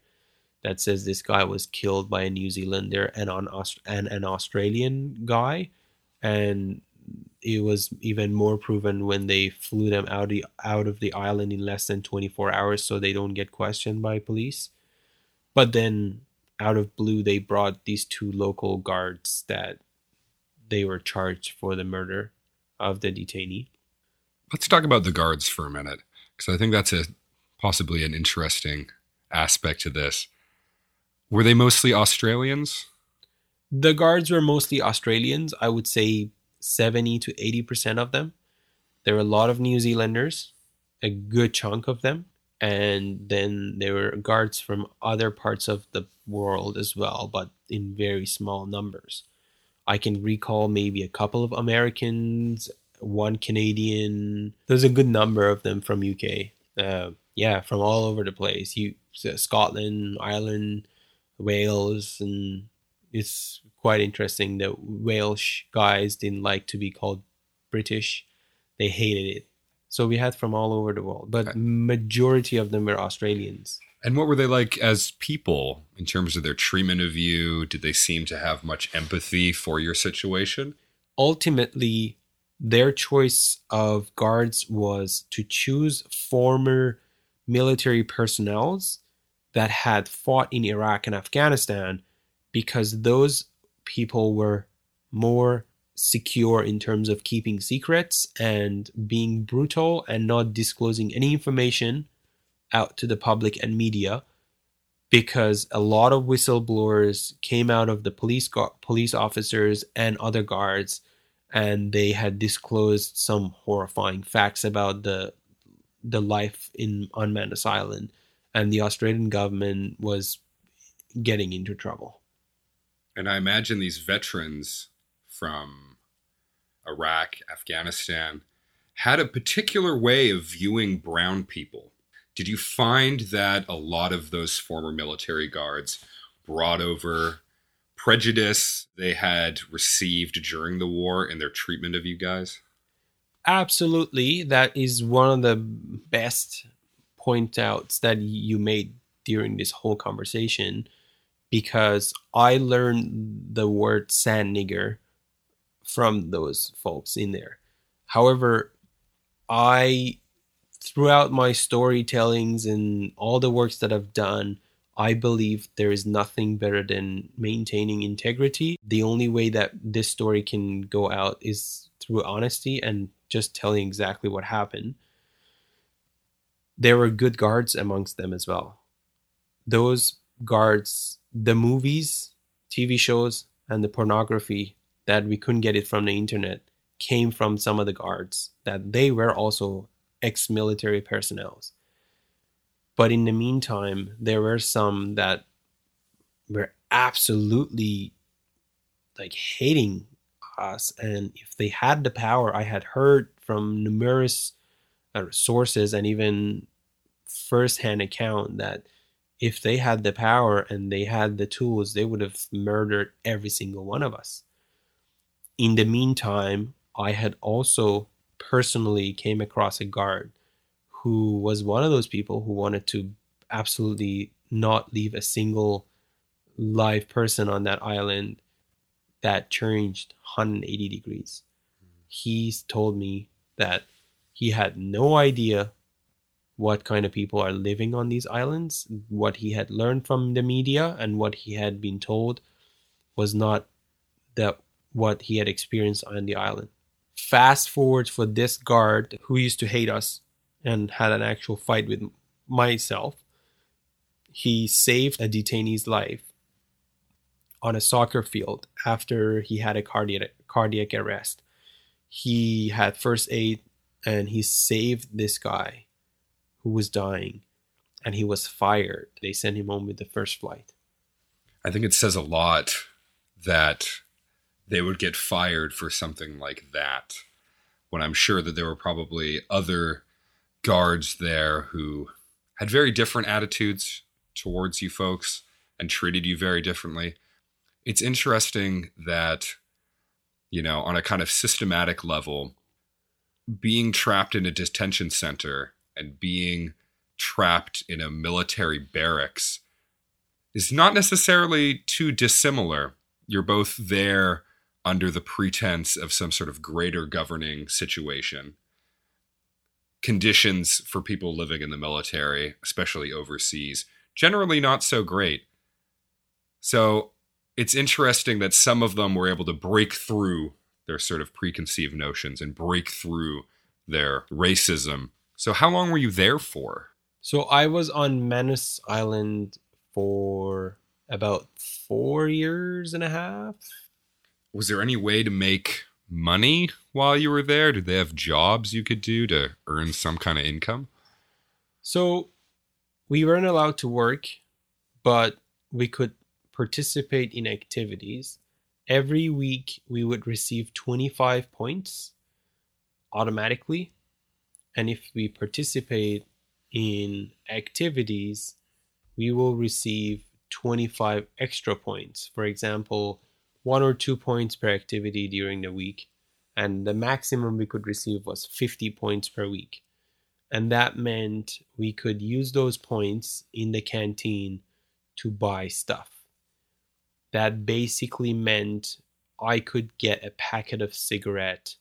that says this guy was killed by a New Zealander and an Australian guy, and it was even more proven when they flew them out of the island in less than 24 hours so they don't get questioned by police. But then out of blue, they brought these two local guards that they were charged for the murder of the detainee. Let's talk about the guards for a minute, because I think that's possibly an interesting aspect to this. Were they mostly Australians? The guards were mostly Australians. I would say 70 to 80% of them. There were a lot of New Zealanders, a good chunk of them. And then there were guards from other parts of the world as well, but in very small numbers. I can recall maybe a couple of Americans, one Canadian. There's a good number of them from UK. From all over the place. Scotland, Ireland, Wales, and it's quite interesting that Welsh guys didn't like to be called British. They hated it. So we had from all over the world, but majority of them were Australians. And what were they like as people in terms of their treatment of you? Did they seem to have much empathy for your situation? Ultimately, their choice of guards was to choose former military personnel that had fought in Iraq and Afghanistan, because those people were more secure in terms of keeping secrets and being brutal and not disclosing any information out to the public and media, because a lot of whistleblowers came out of the police officers and other guards, and they had disclosed some horrifying facts about the life on Manus Island, and the Australian government was getting into trouble. And I imagine these veterans from Iraq, Afghanistan, had a particular way of viewing brown people. Did you find that a lot of those former military guards brought over prejudice they had received during the war in their treatment of you guys? Absolutely. That is one of the best point outs that you made during this whole conversation, because I learned the word sand nigger from those folks in there. However, throughout my storytellings and all the works that I've done, I believe there is nothing better than maintaining integrity. The only way that this story can go out is through honesty and just telling exactly what happened. There were good guards amongst them as well. Those guards, the movies, TV shows, and the pornography that we couldn't get it from the internet came from some of the guards, that they were also ex-military personnel. But in the meantime, there were some that were absolutely like hating us. And if they had the power, I had heard from numerous sources and even first-hand account that if they had the power and they had the tools, they would have murdered every single one of us. In the meantime, I had also personally came across a guard who was one of those people who wanted to absolutely not leave a single live person on that island. That changed 180 degrees. He's told me that he had no idea what kind of people are living on these islands. What he had learned from the media and what he had been told was not that what he had experienced on the island. Fast forward for this guard who used to hate us and had an actual fight with myself. He saved a detainee's life on a soccer field after he had a cardiac arrest. He had first aid and he saved this guy who was dying, and he was fired. They sent him home with the first flight. I think it says a lot that they would get fired for something like that, when I'm sure that there were probably other guards there who had very different attitudes towards you folks and treated you very differently. It's interesting that you know, on a kind of systematic level, being trapped in a detention center and being trapped in a military barracks is not necessarily too dissimilar. You're both there under the pretense of some sort of greater governing situation. Conditions for people living in the military, especially overseas, generally not so great. So it's interesting that some of them were able to break through their sort of preconceived notions and break through their racism. So how long were you there for? So I was on Manus Island for about 4.5 years. Was there any way to make money while you were there? Did they have jobs you could do to earn some kind of income? So we weren't allowed to work, but we could participate in activities. Every week we would receive 25 points automatically. And if we participate in activities, we will receive 25 extra points. For example, 1 or 2 points per activity during the week. And the maximum we could receive was 50 points per week. And that meant we could use those points in the canteen to buy stuff. That basically meant I could get a packet of cigarette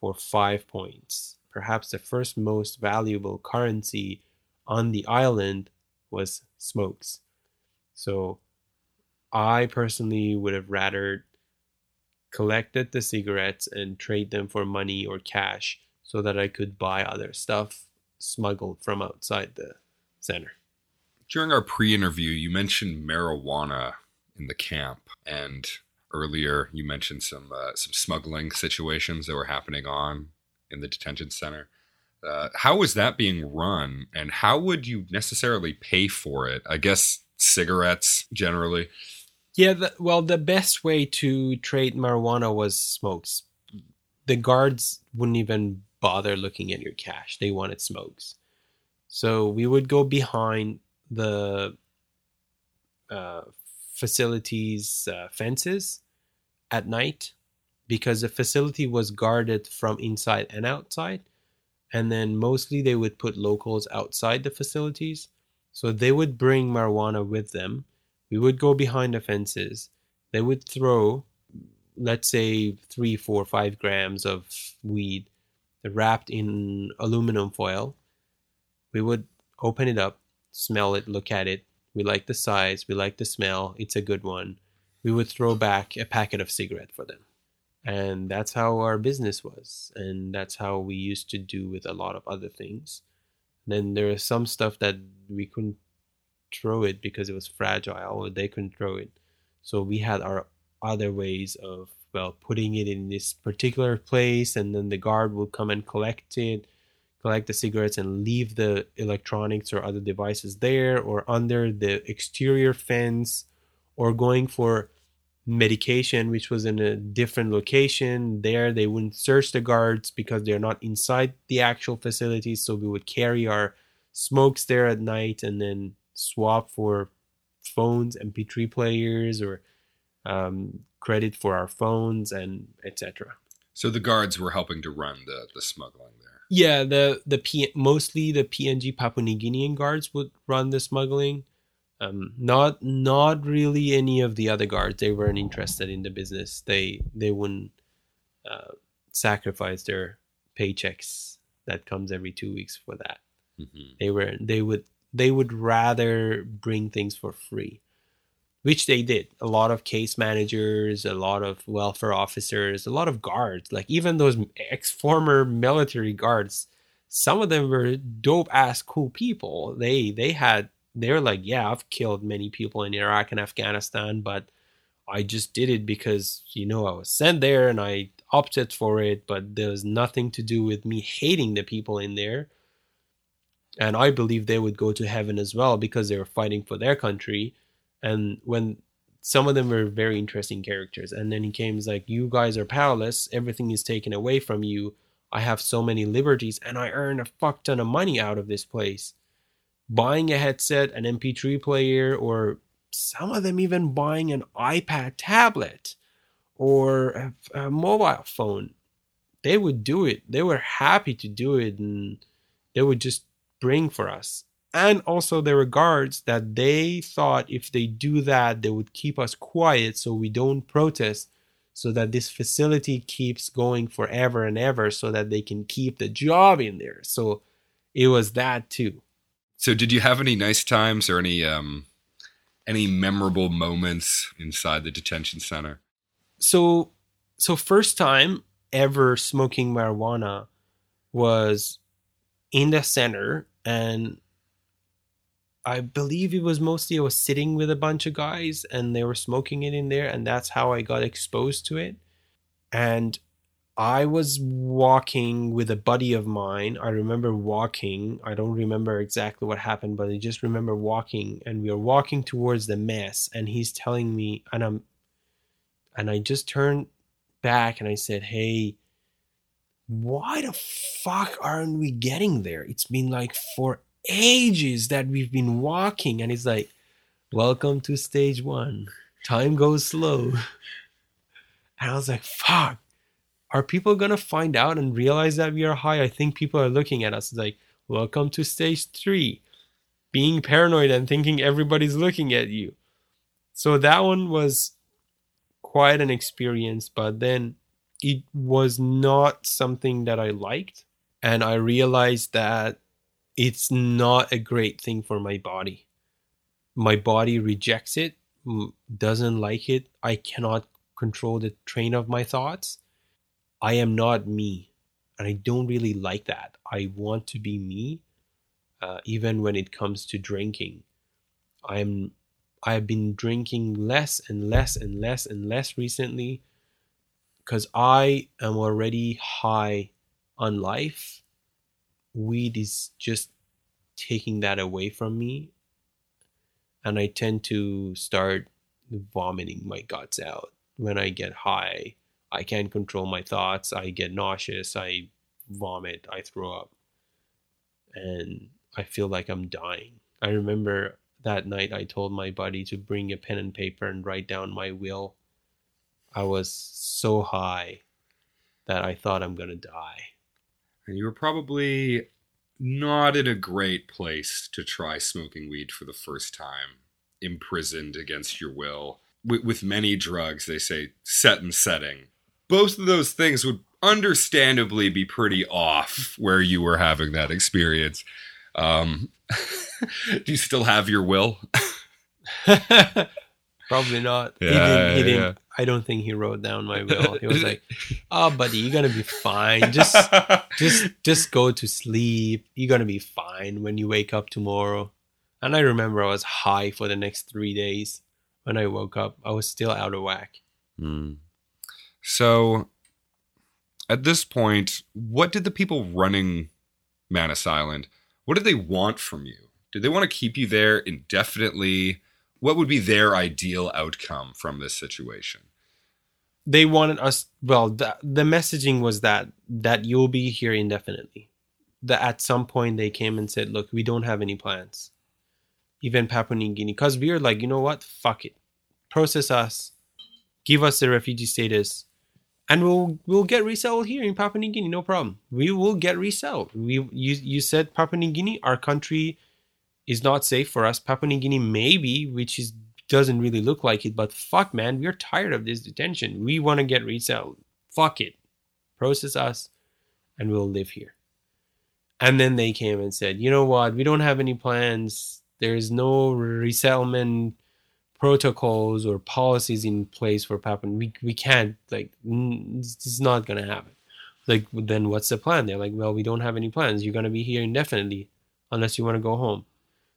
for 5 points. Perhaps the first most valuable currency on the island was smokes. So I personally would have rather collected the cigarettes and trade them for money or cash so that I could buy other stuff smuggled from outside the center. During our pre-interview, you mentioned marijuana in the camp, and earlier you mentioned some smuggling situations that were happening on in the detention center. How was that being run, and how would you necessarily pay for it? I guess cigarettes generally. Yeah, the best way to trade marijuana was smokes. The guards wouldn't even bother looking at your cash. They wanted smokes. So we would go behind the facility's fences at night, because the facility was guarded from inside and outside. And then mostly they would put locals outside the facilities. So they would bring marijuana with them. We would go behind the fences. They would throw, let's say, 3, 4, 5 grams of weed wrapped in aluminum foil. We would open it up, smell it, look at it. We like the size. We like the smell. It's a good one. We would throw back a packet of cigarette for them. And that's how our business was. And that's how we used to do with a lot of other things. Then there is some stuff that we couldn't throw it because it was fragile, or they couldn't throw it. So we had our other ways of, putting it in this particular place. And then the guard would come and collect the cigarettes and leave the electronics or other devices there or under the exterior fence, or going for medication, which was in a different location. There they wouldn't search the guards because they're not inside the actual facilities. So we would carry our smokes there at night and then swap for phones, MP3 players, or credit for our phones, and etc. So the guards were helping to run the smuggling there. Yeah, mostly the PNG Papua New Guinean guards would run the smuggling. Not really any of the other guards. They weren't interested in the business. They wouldn't sacrifice their paychecks that comes every 2 weeks for that. Mm-hmm. They would rather bring things for free, which they did. A lot of case managers, a lot of welfare officers, a lot of guards, like even those ex-former military guards, some of them were dope-ass cool people. They're like, yeah, I've killed many people in Iraq and Afghanistan, but I just did it because, I was sent there and I opted for it, but there was nothing to do with me hating the people in there. And I believe they would go to heaven as well because they were fighting for their country. And when some of them were very interesting characters, and then he came like, you guys are powerless. Everything is taken away from you. I have so many liberties and I earn a fuck ton of money out of this place. Buying a headset, an MP3 player, or some of them even buying an iPad tablet or a mobile phone, they would do it. They were happy to do it, and they would just bring for us. And also there were guards that they thought if they do that, they would keep us quiet so we don't protest, so that this facility keeps going forever and ever so that they can keep the job in there. So it was that too. So did you have any nice times or any memorable moments inside the detention center? So first time ever smoking marijuana was in the center, and I believe I was sitting with a bunch of guys and they were smoking it in there, and that's how I got exposed to it. And I was walking with a buddy of mine. I remember walking. I don't remember exactly what happened, but I just remember walking, and we were walking towards the mess, and he's telling me, and I just turned back and I said, "Hey, why the fuck aren't we getting there? It's been like forever. Ages that we've been walking." And it's like, "Welcome to stage one, time goes slow." And I was like, fuck, are people gonna find out and realize that we are high? I think people are looking at us. It's like, "Welcome to stage three, being paranoid and thinking everybody's looking at you." So that one was quite an experience, but then it was not something that I liked, and I realized that it's not a great thing for my body. My body rejects it, doesn't like it. I cannot control the train of my thoughts. I am not me, and I don't really like that. I want to be me, even when it comes to drinking. I've been drinking less and less and less and less recently, because I am already high on life. Weed is just taking that away from me, and I tend to start vomiting my guts out when I get high. I can't control my thoughts. I get nauseous. I vomit. I throw up, and I feel like I'm dying. I remember that night I told my buddy to bring a pen and paper and write down my will. I was so high that I thought I'm gonna die. And you were probably not in a great place to try smoking weed for the first time, imprisoned against your will. With many drugs, they say set and setting. Both of those things would understandably be pretty off where you were having that experience. Do you still have your will? Probably not. Yeah, he didn't. Yeah. I don't think he wrote down my will. He was like, "Oh, buddy, you're gonna be fine. Just go to sleep. You're gonna be fine when you wake up tomorrow." And I remember I was high for the next 3 days. When I woke up, I was still out of whack. Mm. So, at this point, what did the people running Manus Island? What did they want from you? Did they want to keep you there indefinitely? What would be their ideal outcome from this situation? They wanted us, well, the messaging was that you'll be here indefinitely. That at some point they came and said, "Look, we don't have any plans." Even Papua New Guinea, because we were like, you know what? Fuck it. Process us. Give us the refugee status. And we'll get resettled here in Papua New Guinea. No problem. We will get resettled. You said Papua New Guinea, our country is not safe for us. Papua New Guinea maybe, which doesn't really look like it, but fuck, man, we're tired of this detention. We want to get resettled. Fuck it. Process us, and we'll live here. And then they came and said, "You know what? We don't have any plans. There's no resettlement protocols or policies in place for Papua. We can't, like, it's not going to happen." Like, then what's the plan? They're like, "Well, we don't have any plans. You're going to be here indefinitely unless you want to go home."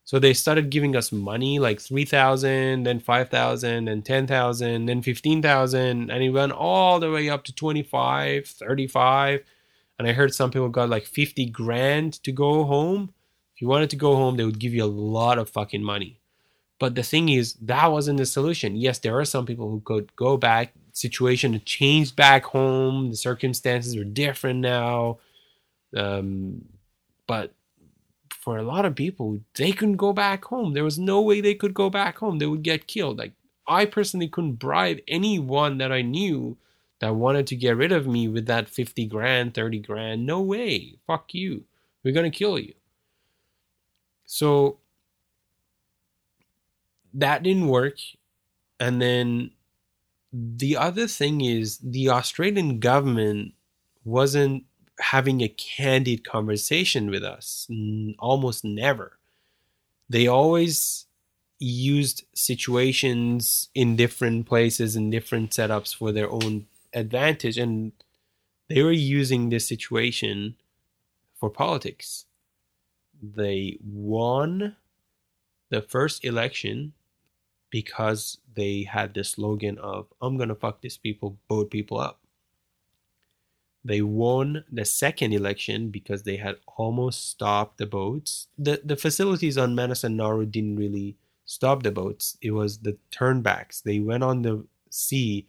So they started giving us money, like $3,000, then $5,000, then $10,000, then $15,000, and it went all the way up to $25,000, $35,000, and I heard some people got like $50,000 to go home. If you wanted to go home, they would give you a lot of fucking money. But the thing is, that wasn't the solution. Yes, there are some people who could go back, situation changed back home, the circumstances are different now, but for a lot of people, they couldn't go back home. There was no way they could go back home. They would get killed. Like, I personally couldn't bribe anyone that I knew that wanted to get rid of me with that 50 grand, 30 grand. No way. Fuck you. We're going to kill you. So that didn't work. And then the other thing is the Australian government wasn't having a candid conversation with us. Almost never. They always used situations in different places and different setups for their own advantage, and they were using this situation for politics. They won the first election because they had the slogan of, I'm gonna fuck these people, vote people up. They won the second election because they had almost stopped the boats. The facilities on Manus and Nauru didn't really stop the boats. It was the turnbacks. They went on the sea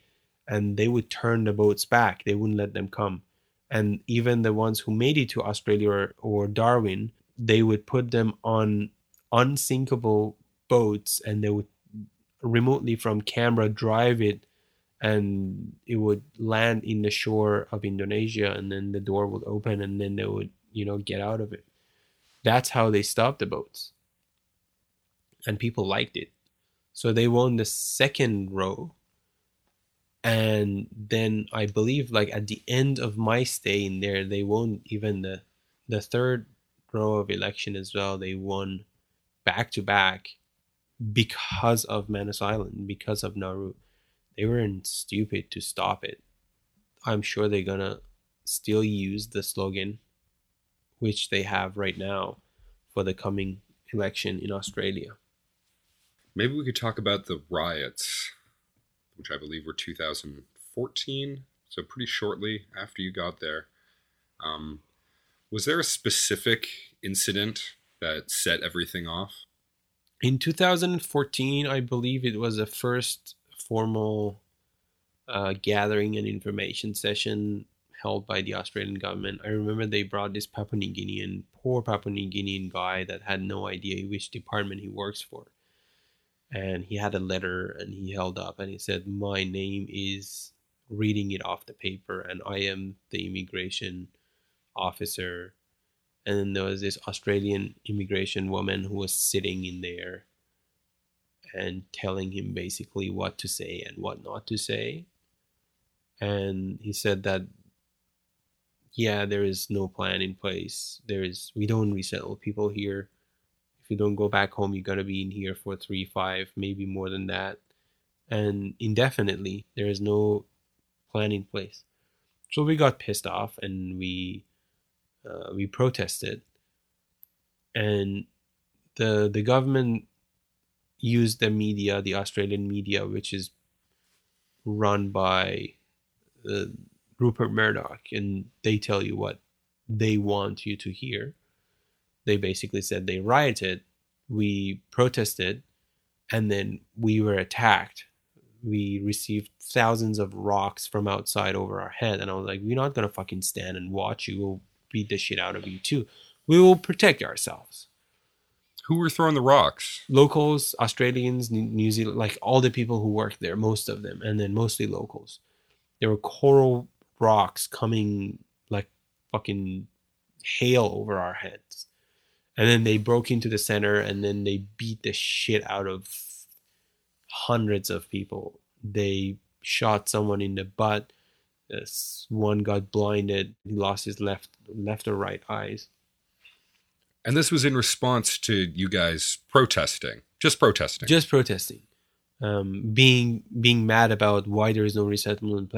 and they would turn the boats back. They wouldn't let them come. And even the ones who made it to Australia or Darwin, they would put them on unsinkable boats and they would remotely from Canberra drive it and it would land in the shore of Indonesia, and then the door would open and then they would, get out of it. That's how they stopped the boats. And people liked it. So they won the second row. And then I believe at the end of my stay in there, they won even the third row of election as well. They won back to back because of Manus Island, because of Nauru. They weren't stupid to stop it. I'm sure they're gonna still use the slogan, which they have right now, for the coming election in Australia. Maybe we could talk about the riots, which I believe were 2014, so pretty shortly after you got there. Was there a specific incident that set everything off? In 2014, I believe it was the first formal gathering and information session held by the Australian government. I remember they brought this poor Papua New Guinean guy that had no idea which department he works for. And he had a letter and he held up and he said, my name is, reading it off the paper, and I am the immigration officer. And then there was this Australian immigration woman who was sitting in there and telling him basically what to say and what not to say. And he said that, yeah, there is no plan in place. We don't resettle people here. If you don't go back home, you're going to be in here for 3, 5, maybe more than that. And indefinitely, there is no plan in place. So we got pissed off and we protested. And the government used the media, the Australian media, which is run by Rupert Murdoch, and they tell you what they want you to hear. They basically said they rioted, we protested, and then we were attacked. We received thousands of rocks from outside over our head, and I was like, we're not going to fucking stand and watch you. We'll beat the shit out of you too. We will protect ourselves. Who were throwing the rocks? Locals, Australians, New Zealand, all the people who worked there, most of them, and then mostly locals. There were coral rocks coming like fucking hail over our heads. And then they broke into the center and then they beat the shit out of hundreds of people. They shot someone in the butt. This one got blinded. He lost his left or right eyes. And this was in response to you guys protesting, just protesting, being mad about why there is no resettlement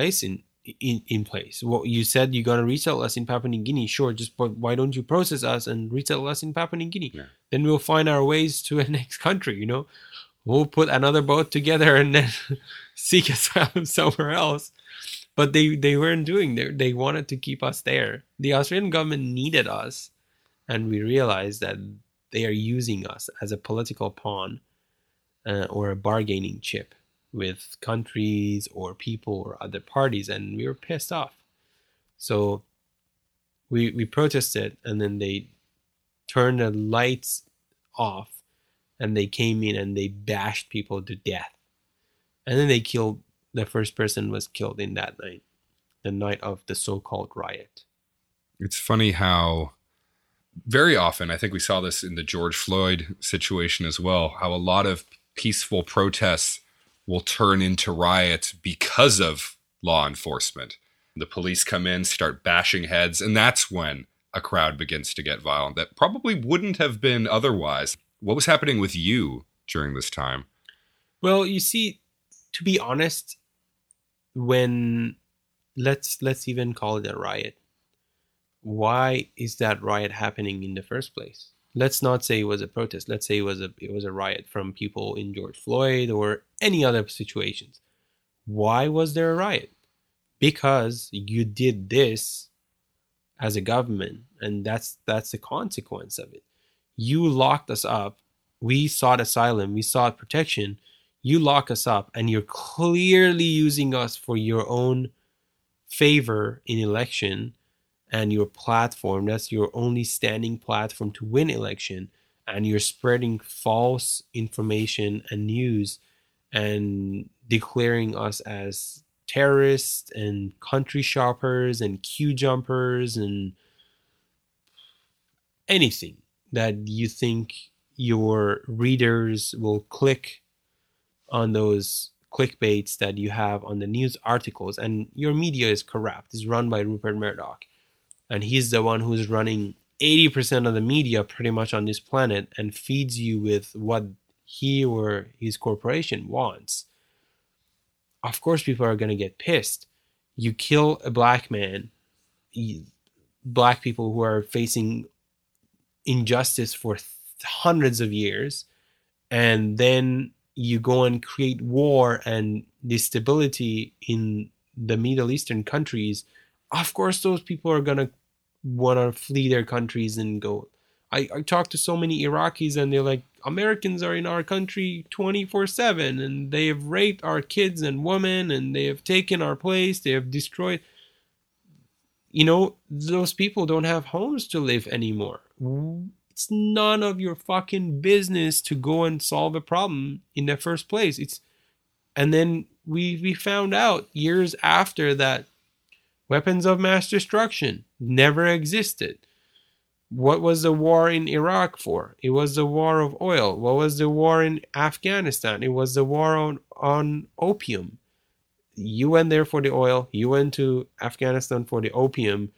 in place. Well, you said you're gonna resettle us in Papua New Guinea. Sure, but why don't you process us and resettle us in Papua New Guinea? Yeah. Then we'll find our ways to the next country. We'll put another boat together and then seek asylum somewhere else. But they weren't doing that. They wanted to keep us there. The Australian government needed us. And we realize that they are using us as a political pawn or a bargaining chip with countries or people or other parties. And we were pissed off. So we protested, and then they turned the lights off and they came in and they bashed people to death. And then they killed, the first person was killed in that night, the night of the so-called riot. It's funny how very often, I think we saw this in the George Floyd situation as well, how a lot of peaceful protests will turn into riots because of law enforcement. The police come in, start bashing heads, and that's when a crowd begins to get violent that probably wouldn't have been otherwise. What was happening with you during this time? Well, you see, to be honest, when let's even call it a riot, why is that riot happening in the first place? Let's not say it was a protest. Let's say it was a riot from people in George Floyd or any other situations. Why was there a riot? Because you did this as a government, and that's the consequence of it. You locked us up. We sought asylum. We sought protection. You lock us up, and you're clearly using us for your own favor in election and your platform. That's your only standing platform to win election. And you're spreading false information and news and declaring us as terrorists and country shoppers and queue jumpers and anything that you think your readers will click on, those clickbaits that you have on the news articles. And your media is corrupt. It's run by Rupert Murdoch. And he's the one who's running 80% of the media pretty much on this planet and feeds you with what he or his corporation wants. Of course, people are going to get pissed. You kill a black man, black people who are facing injustice for hundreds of years, and then you go and create war and instability in the Middle Eastern countries. Of course, those people are going to want to flee their countries and go. I talk to so many Iraqis, and they're like, Americans are in our country 24/7, and they have raped our kids and women, and they have taken our place. They have destroyed. You know, those people don't have homes to live anymore. It's none of your fucking business to go and solve a problem in the first place. And then we found out years after that weapons of mass destruction never existed. What was the war in Iraq for? It was the war of oil. What was the war in Afghanistan? It was the war on opium. You went there for the oil. You went to Afghanistan for the opium.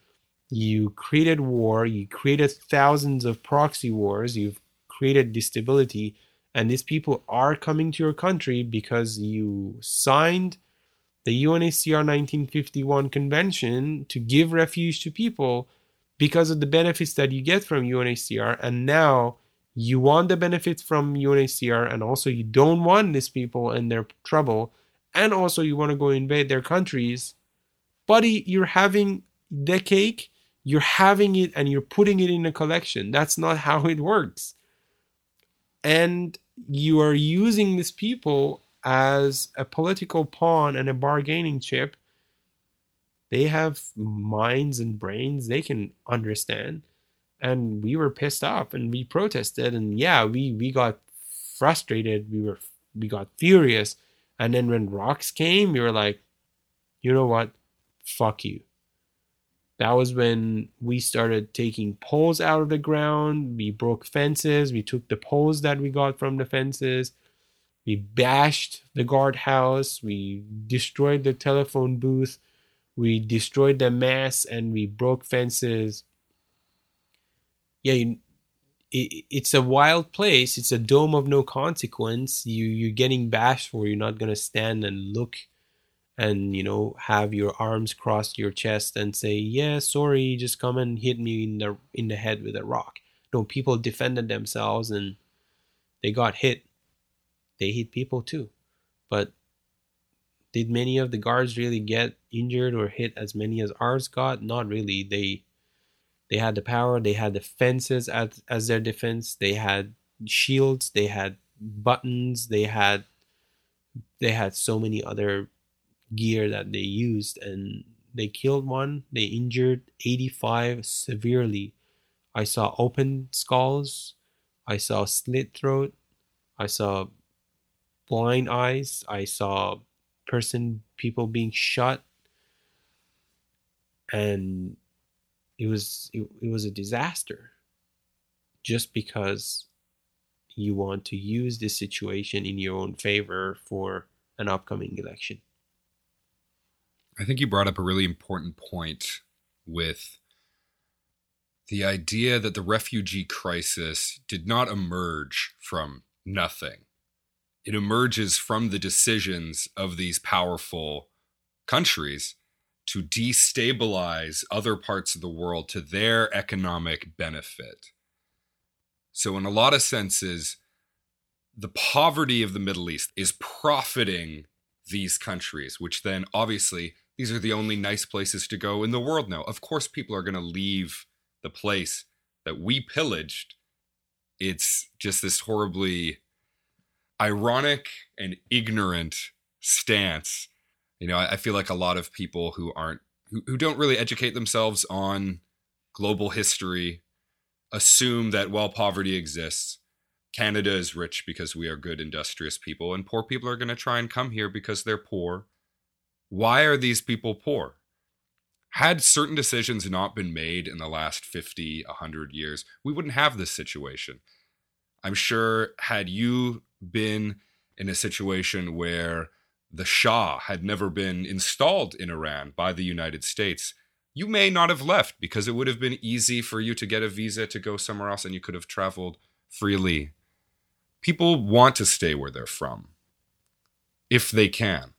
You created war, you created thousands of proxy wars, you've created instability, and these people are coming to your country because you signed the UNHCR 1951 convention to give refuge to people because of the benefits that you get from UNHCR, and now you want the benefits from UNHCR, and also you don't want these people and their trouble, and also you want to go invade their countries. Buddy, you're having the cake. You're having it and you're putting it in a collection. That's not how it works. And you are using these people as a political pawn and a bargaining chip. They have minds and brains. They can understand. And we were pissed off and we protested. And yeah, we got frustrated. We got furious. And then when rocks came, we were like, you know what? Fuck you. That was when we started taking poles out of the ground. We broke fences. We took the poles that we got from the fences. We bashed the guardhouse. We destroyed the telephone booth. We destroyed the mass, and we broke fences. Yeah, it's a wild place. It's a dome of no consequence. You're getting bashed for. You're not going to stand and look and, you know, have your arms crossed your chest and say, yeah, sorry, just come and hit me in the head with a rock. No, people defended themselves and they got hit. They hit people too. But did many of the guards really get injured or hit as many as ours got? Not really. They had the power. They had the fences as their defense. They had shields. They had buttons. They had so many other gear that they used, and they killed one. They injured 85 severely. I saw open skulls. I saw slit throat. I saw blind eyes. I saw people being shot, and it was a disaster. Just because you want to use this situation in your own favor for an upcoming election. I think you brought up a really important point with the idea that the refugee crisis did not emerge from nothing. It emerges from the decisions of these powerful countries to destabilize other parts of the world to their economic benefit. So in a lot of senses, the poverty of the Middle East is profiting these countries, which then obviously, these are the only nice places to go in the world now. Of course, people are going to leave the place that we pillaged. It's just this horribly ironic and ignorant stance. You know, I feel like a lot of people who don't really educate themselves on global history assume that while poverty exists, Canada is rich because we are good, industrious people, and poor people are going to try and come here because they're poor. Why are these people poor? Had certain decisions not been made in the last 50, 100 years, we wouldn't have this situation. I'm sure had you been in a situation where the Shah had never been installed in Iran by the United States, you may not have left because it would have been easy for you to get a visa to go somewhere else and you could have traveled freely. People want to stay where they're from, if they can.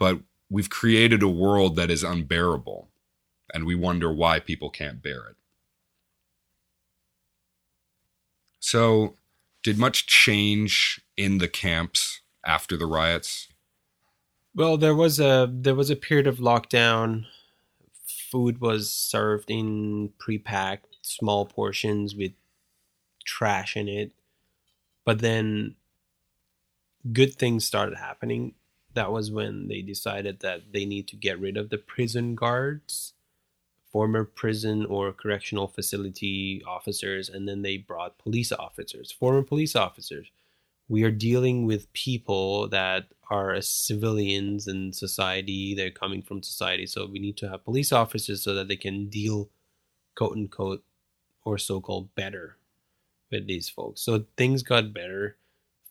But we've created a world that is unbearable, and we wonder why people can't bear it. So, did much change in the camps after the riots? Well, there was a period of lockdown. Food was served in pre-packed small portions with trash in it. But then good things started happening. That was when they decided that they need to get rid of the prison guards, former prison or correctional facility officers, and then they brought police officers, former police officers. We are dealing with people that are civilians in society. They're coming from society. So we need to have police officers so that they can deal, quote unquote, or so-called better with these folks. So things got better.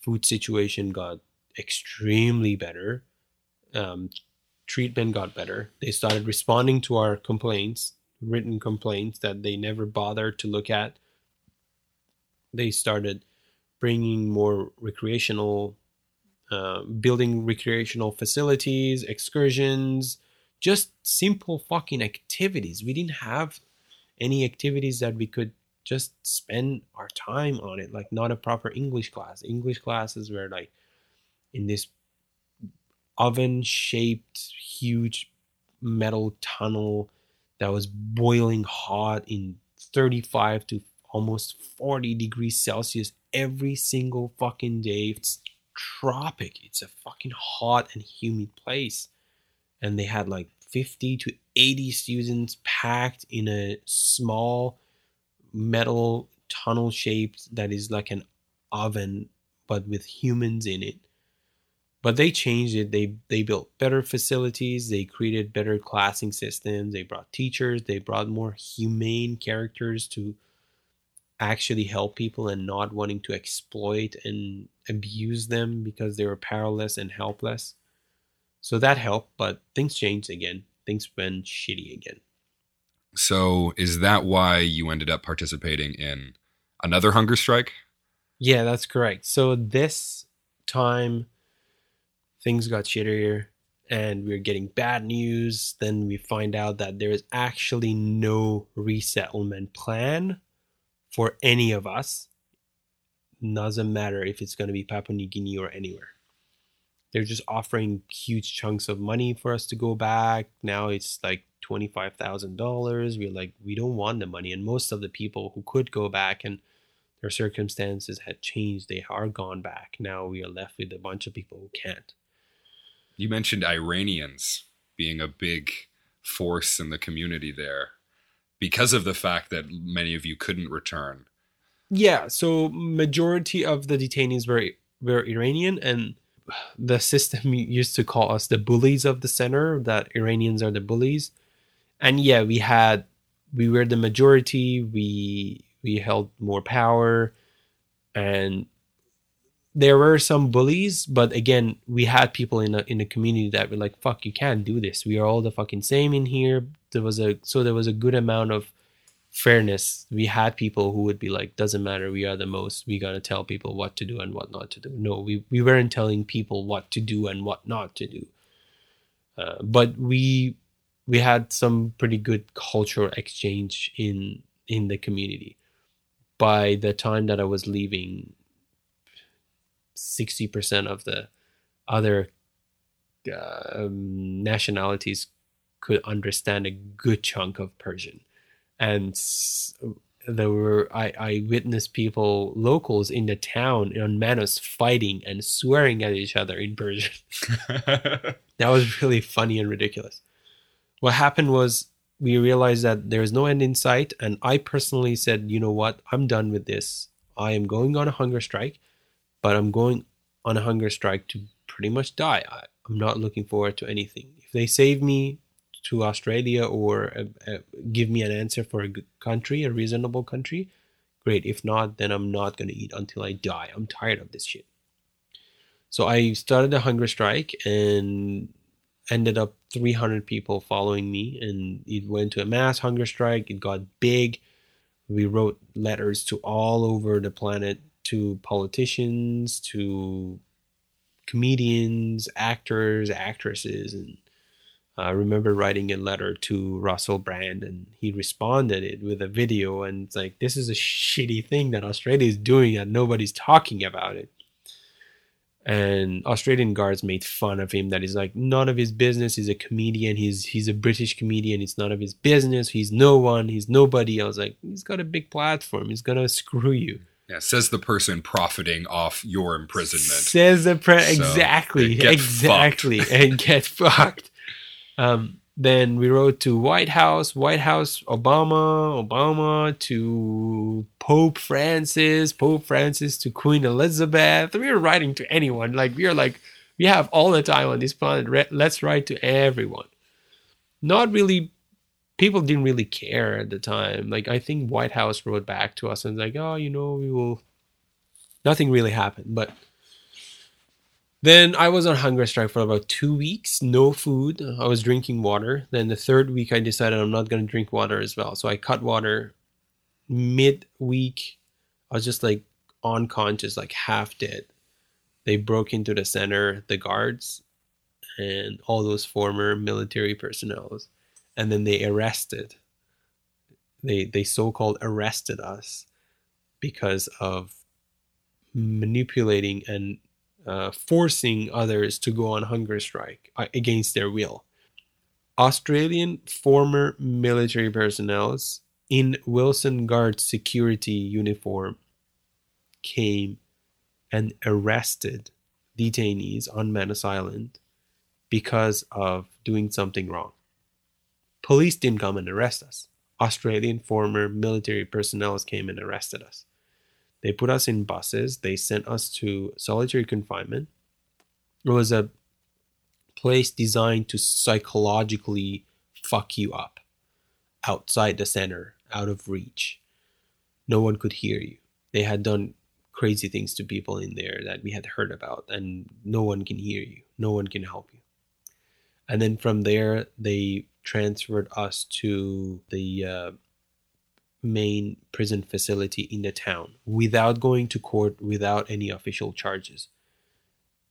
Food situation got extremely better. Treatment got better. They started responding to our complaints, written complaints that they never bothered to look at. They started bringing more recreational, building recreational facilities, excursions, just simple fucking activities. We didn't have any activities that we could just spend our time on it, like not a proper English class. English classes were like in this oven-shaped, huge metal tunnel that was boiling hot in 35 to almost 40 degrees Celsius every single fucking day. It's tropic. It's a fucking hot and humid place. And they had like 50 to 80 students packed in a small metal tunnel shaped that is like an oven, but with humans in it. But they changed it. They built better facilities. They created better classing systems. They brought teachers. They brought more humane characters to actually help people and not wanting to exploit and abuse them because they were powerless and helpless. So that helped, but things changed again. Things went shitty again. So is that why you ended up participating in another hunger strike? Yeah, that's correct. So this time things got shittier and we were getting bad news. Then we find out that there is actually no resettlement plan for any of us. Doesn't matter if it's going to be Papua New Guinea or anywhere. They're just offering huge chunks of money for us to go back. Now it's like $25,000. We're like, we don't want the money. And most of the people who could go back and their circumstances had changed, they are gone back. Now we are left with a bunch of people who can't. You mentioned Iranians being a big force in the community there, because of the fact that many of you couldn't return. Yeah, so majority of the detainees were we're Iranian, and the system used to call us the bullies of the center, that Iranians are the bullies. And yeah, we were the majority, we held more power, and there were some bullies, but again, we had people in the community that were like, fuck, you can't do this. We are all the fucking same in here. There was a good amount of fairness. We had people who would be like, doesn't matter, we are the most, we gotta tell people what to do and what not to do. No, we weren't telling people what to do and what not to do. But we had some pretty good cultural exchange in the community. By the time that I was leaving, 60% of the other nationalities could understand a good chunk of Persian. And there were, I witnessed people, locals in the town on Manus, fighting and swearing at each other in Persian. That was really funny and ridiculous. What happened was we realized that there is no end in sight. And I personally said, you know what? I'm done with this. I am going on a hunger strike, but I'm going on a hunger strike to pretty much die. I'm not looking forward to anything. If they save me to Australia or give me an answer for a good country, a reasonable country, great. If not, then I'm not going to eat until I die. I'm tired of this shit. So I started a hunger strike and ended up 300 people following me, and it went to a mass hunger strike. It got big. We wrote letters to all over the planet, to politicians, to comedians, actors, actresses, and I remember writing a letter to Russell Brand, and he responded it with a video, and it's like, this is a shitty thing that Australia is doing that nobody's talking about it. And Australian guards made fun of him, that he's like, none of his business, he's a comedian, he's a British comedian, it's none of his business, he's no one, he's nobody. I was like, he's got a big platform, he's gonna screw you. Yeah, says the person profiting off your imprisonment. Says the exactly, fucked. And get fucked. Then we wrote to White House, Obama to Pope Francis to Queen Elizabeth. We were writing to anyone. Like, we are like, we have all the time on this planet. Let's write to everyone. Not really. People didn't really care at the time. Like, I think White House wrote back to us and was like, oh, you know, we will. Nothing really happened. But then I was on hunger strike for about 2 weeks, no food. I was drinking water. Then the third week, I decided I'm not going to drink water as well. So I cut water midweek. I was just like unconscious, like half dead. They broke into the center, the guards, and all those former military personnel. And then they so-called arrested us because of manipulating and forcing others to go on hunger strike against their will. Australian former military personnel in Wilson Guard security uniform came and arrested detainees on Manus Island because of doing something wrong. Police didn't come and arrest us. Australian former military personnel came and arrested us. They put us in buses. They sent us to solitary confinement. It was a place designed to psychologically fuck you up. Outside the center, out of reach. No one could hear you. They had done crazy things to people in there that we had heard about, and no one can hear you. No one can help you. And then from there, they transferred us to the main prison facility in the town without going to court, without any official charges.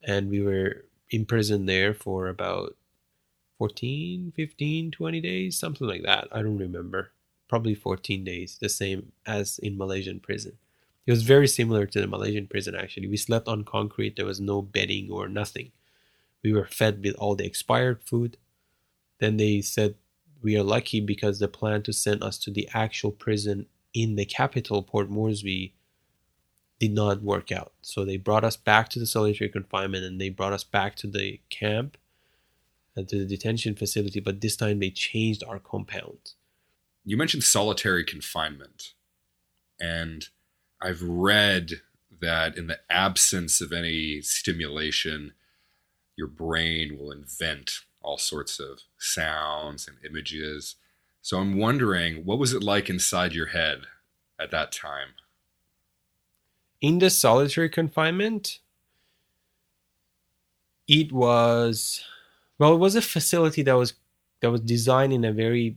And we were imprisoned there for about 14, 15, 20 days, something like that. I don't remember. Probably 14 days, the same as in Malaysian prison. It was very similar to the Malaysian prison, actually. We slept on concrete. There was no bedding or nothing. We were fed with all the expired food. Then they said we are lucky because the plan to send us to the actual prison in the capital, Port Moresby, did not work out. So they brought us back to the solitary confinement, and they brought us back to the camp, to the detention facility, but this time they changed our compound. You mentioned solitary confinement, and I've read that in the absence of any stimulation, your brain will invent all sorts of sounds and images. So I'm wondering, what was it like inside your head at that time? In the solitary confinement, it was, well, it was a facility that was designed in a very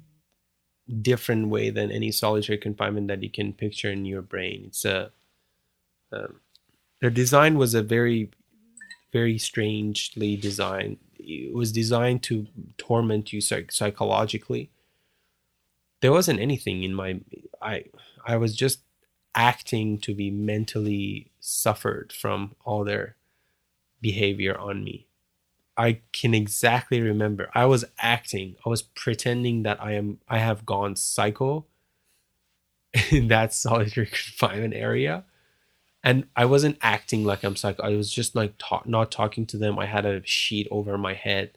different way than any solitary confinement that you can picture in your brain. It's the design was a very, very strangely designed. It was designed to torment you psychologically. There wasn't anything in my, I was just acting to be mentally suffered from all their behavior on me. I can exactly remember. I was acting. I was pretending that I have gone psycho in that solitary confinement area. And I wasn't acting like I'm psycho. I was just like not talking to them. I had a sheet over my head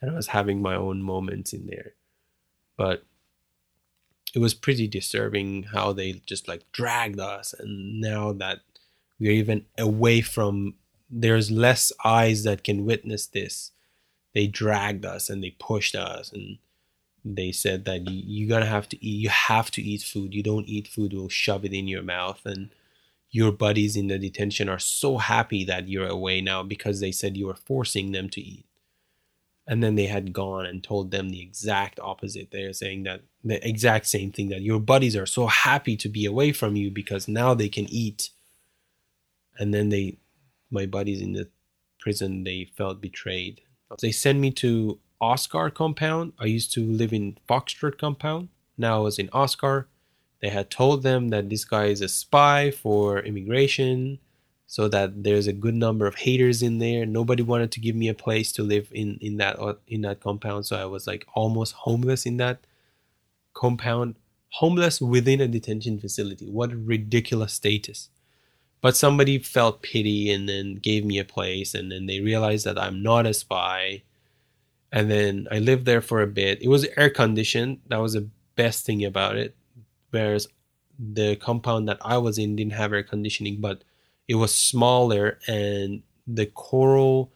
and I was having my own moments in there. But it was pretty disturbing how they just like dragged us. And now that we're even away from, there's less eyes that can witness this. They dragged us and they pushed us and they said that you're going to have to eat. You have to eat food. You don't eat food, we'll shove it in your mouth. And your buddies in the detention are so happy that you're away now because they said you were forcing them to eat. And then they had gone and told them the exact opposite. They are saying that the exact same thing, that your buddies are so happy to be away from you because now they can eat. And then my buddies in the prison, they felt betrayed. They sent me to Oscar compound. I used to live in Foxtrot compound. Now I was in Oscar. They had told them that this guy is a spy for immigration, so that there's a good number of haters in there. Nobody wanted to give me a place to live in that compound. So I was like almost homeless in that compound, homeless within a detention facility. What a ridiculous status. But somebody felt pity and then gave me a place, and then they realized that I'm not a spy. And then I lived there for a bit. It was air conditioned. That was the best thing about it. Whereas the compound that I was in didn't have air conditioning, but it was smaller, and the coral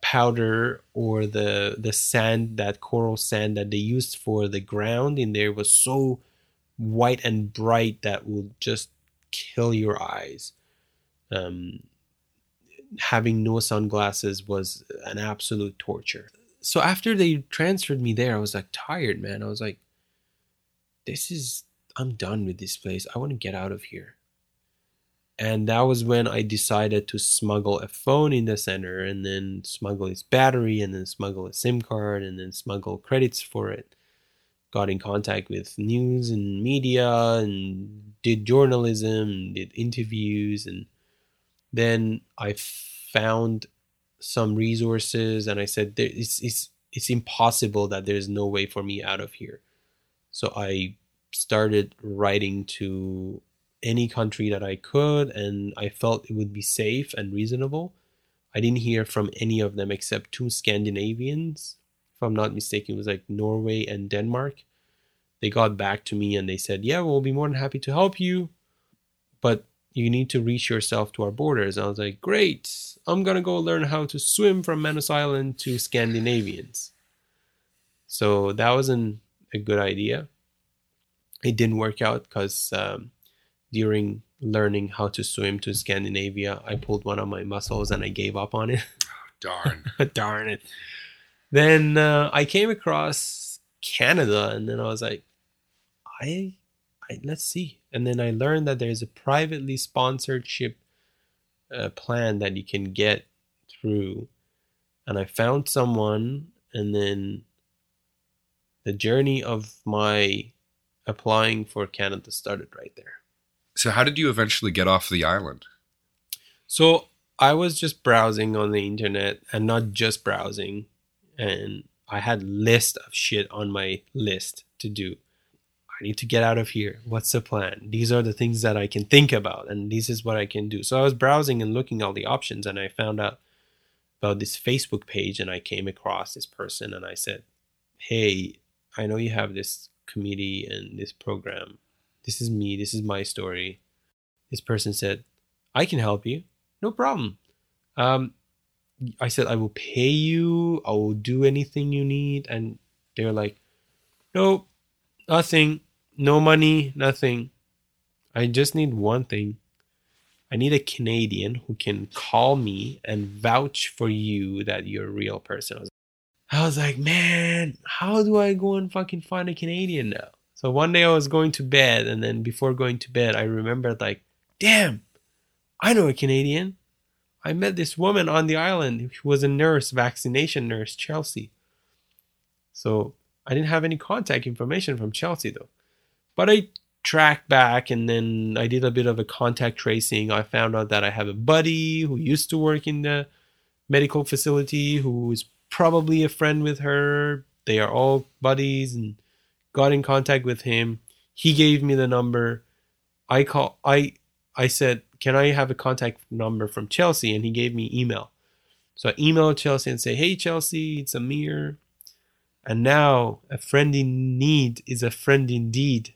powder or the sand, that coral sand that they used for the ground in there was so white and bright that would just kill your eyes. Having no sunglasses was an absolute torture. So after they transferred me there, I was like tired, man. I was like, I'm done with this place. I want to get out of here. And that was when I decided to smuggle a phone in the center, and then smuggle its battery, and then smuggle a SIM card, and then smuggle credits for it. Got in contact with news and media and did journalism, and did interviews. And then I found some resources and I said, it's impossible that there's no way for me out of here. So I started writing to any country that I could, and I felt it would be safe and reasonable. I didn't hear from any of them except two Scandinavians. If I'm not mistaken, it was like Norway and Denmark. They got back to me and they said, yeah, we'll be more than happy to help you, but you need to reach yourself to our borders. And I was like, great, I'm going to go learn how to swim from Manus Island to Scandinavians. So that wasn't a good idea. It didn't work out because during learning how to swim to Scandinavia, I pulled one of my muscles and I gave up on it. Oh, darn. Darn it. Then I came across Canada, and then I was like, let's see. And then I learned that there's a privately sponsorship plan that you can get through. And I found someone, and then the journey of my applying for Canada started right there. So how did you eventually get off the island? So I was just browsing on the internet, and not just browsing. And I had a list of shit on my list to do. I need to get out of here. What's the plan? These are the things that I can think about, and this is what I can do. So I was browsing and looking all the options, and I found out about this Facebook page, and I came across this person, and I said, hey, I know you have this committee and this program. This is me. This is my story. This person said, I can help you. No problem. I said, I will pay you. I will do anything you need. And they were like, no, nothing. No money, nothing. I just need one thing. I need a Canadian who can call me and vouch for you that you're a real person. I was like, man, how do I go and fucking find a Canadian now? So one day I was going to bed, and then before going to bed, I remembered, like, damn, I know a Canadian. I met this woman on the island who was a nurse, vaccination nurse, Chelsea. So I didn't have any contact information from Chelsea, though. But I tracked back, and then I did a bit of a contact tracing. I found out that I have a buddy who used to work in the medical facility, who is probably a friend with her. They are all buddies, and got in contact with him. He gave me the number. I said, can I have a contact number from Chelsea? And he gave me email. So I emailed Chelsea and say, hey, Chelsea, it's Amir. And now a friend in need is a friend indeed.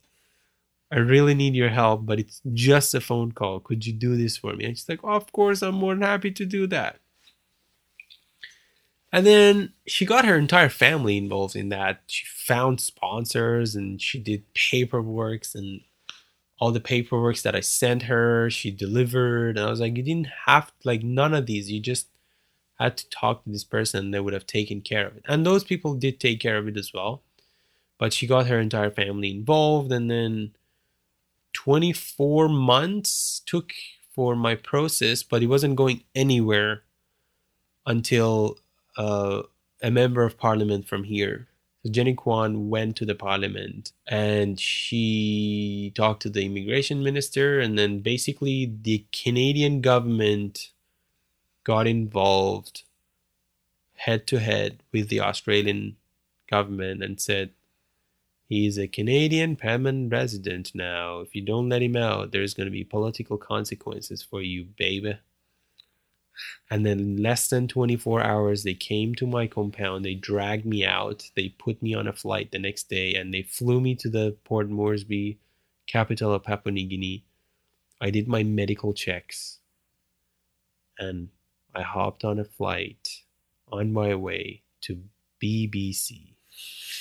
I really need your help, but it's just a phone call. Could you do this for me? And she's like, oh, of course, I'm more than happy to do that. And then she got her entire family involved in that. She found sponsors, and she did paperwork, and all the paperwork that I sent her, she delivered. And I was like, you didn't have, like, none of these. You just had to talk to this person, and they would have taken care of it. And those people did take care of it as well. But she got her entire family involved, and then 24 months took for my process, but it wasn't going anywhere until a member of parliament from here. So Jenny Kwan went to the parliament, and she talked to the immigration minister, and then basically the Canadian government got involved head-to-head with the Australian government and said, he's a Canadian permanent resident now. If you don't let him out, there's going to be political consequences for you, baby. And then in less than 24 hours, they came to my compound. They dragged me out. They put me on a flight the next day, and they flew me to the Port Moresby, capital of Papua New Guinea. I did my medical checks, and I hopped on a flight on my way to BBC.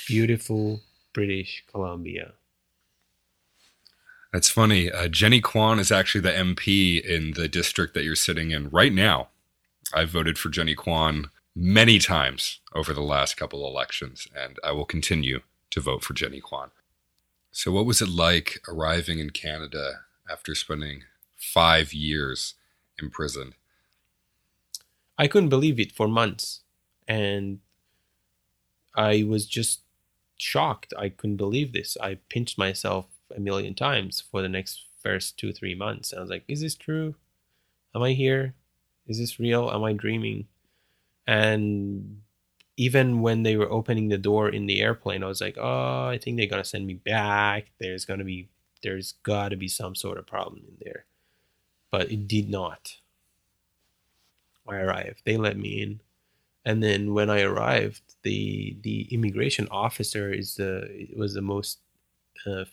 Beautiful British Columbia. That's funny. Jenny Kwan is actually the MP in the district that you're sitting in right now. I've voted for Jenny Kwan many times over the last couple elections, and I will continue to vote for Jenny Kwan. So what was it like arriving in Canada after spending 5 years imprisoned? I couldn't believe it for months, and I was just shocked. I couldn't believe this. I pinched myself a million times for the next first 2-3 months. I was like, is this true? Am I here? Is this real? Am I dreaming? And even when they were opening the door in the airplane, I was like, oh, I think they're going to send me back. There's got to be some sort of problem in there. But it did not. I arrived. They let me in. And then when I arrived, the immigration officer was the most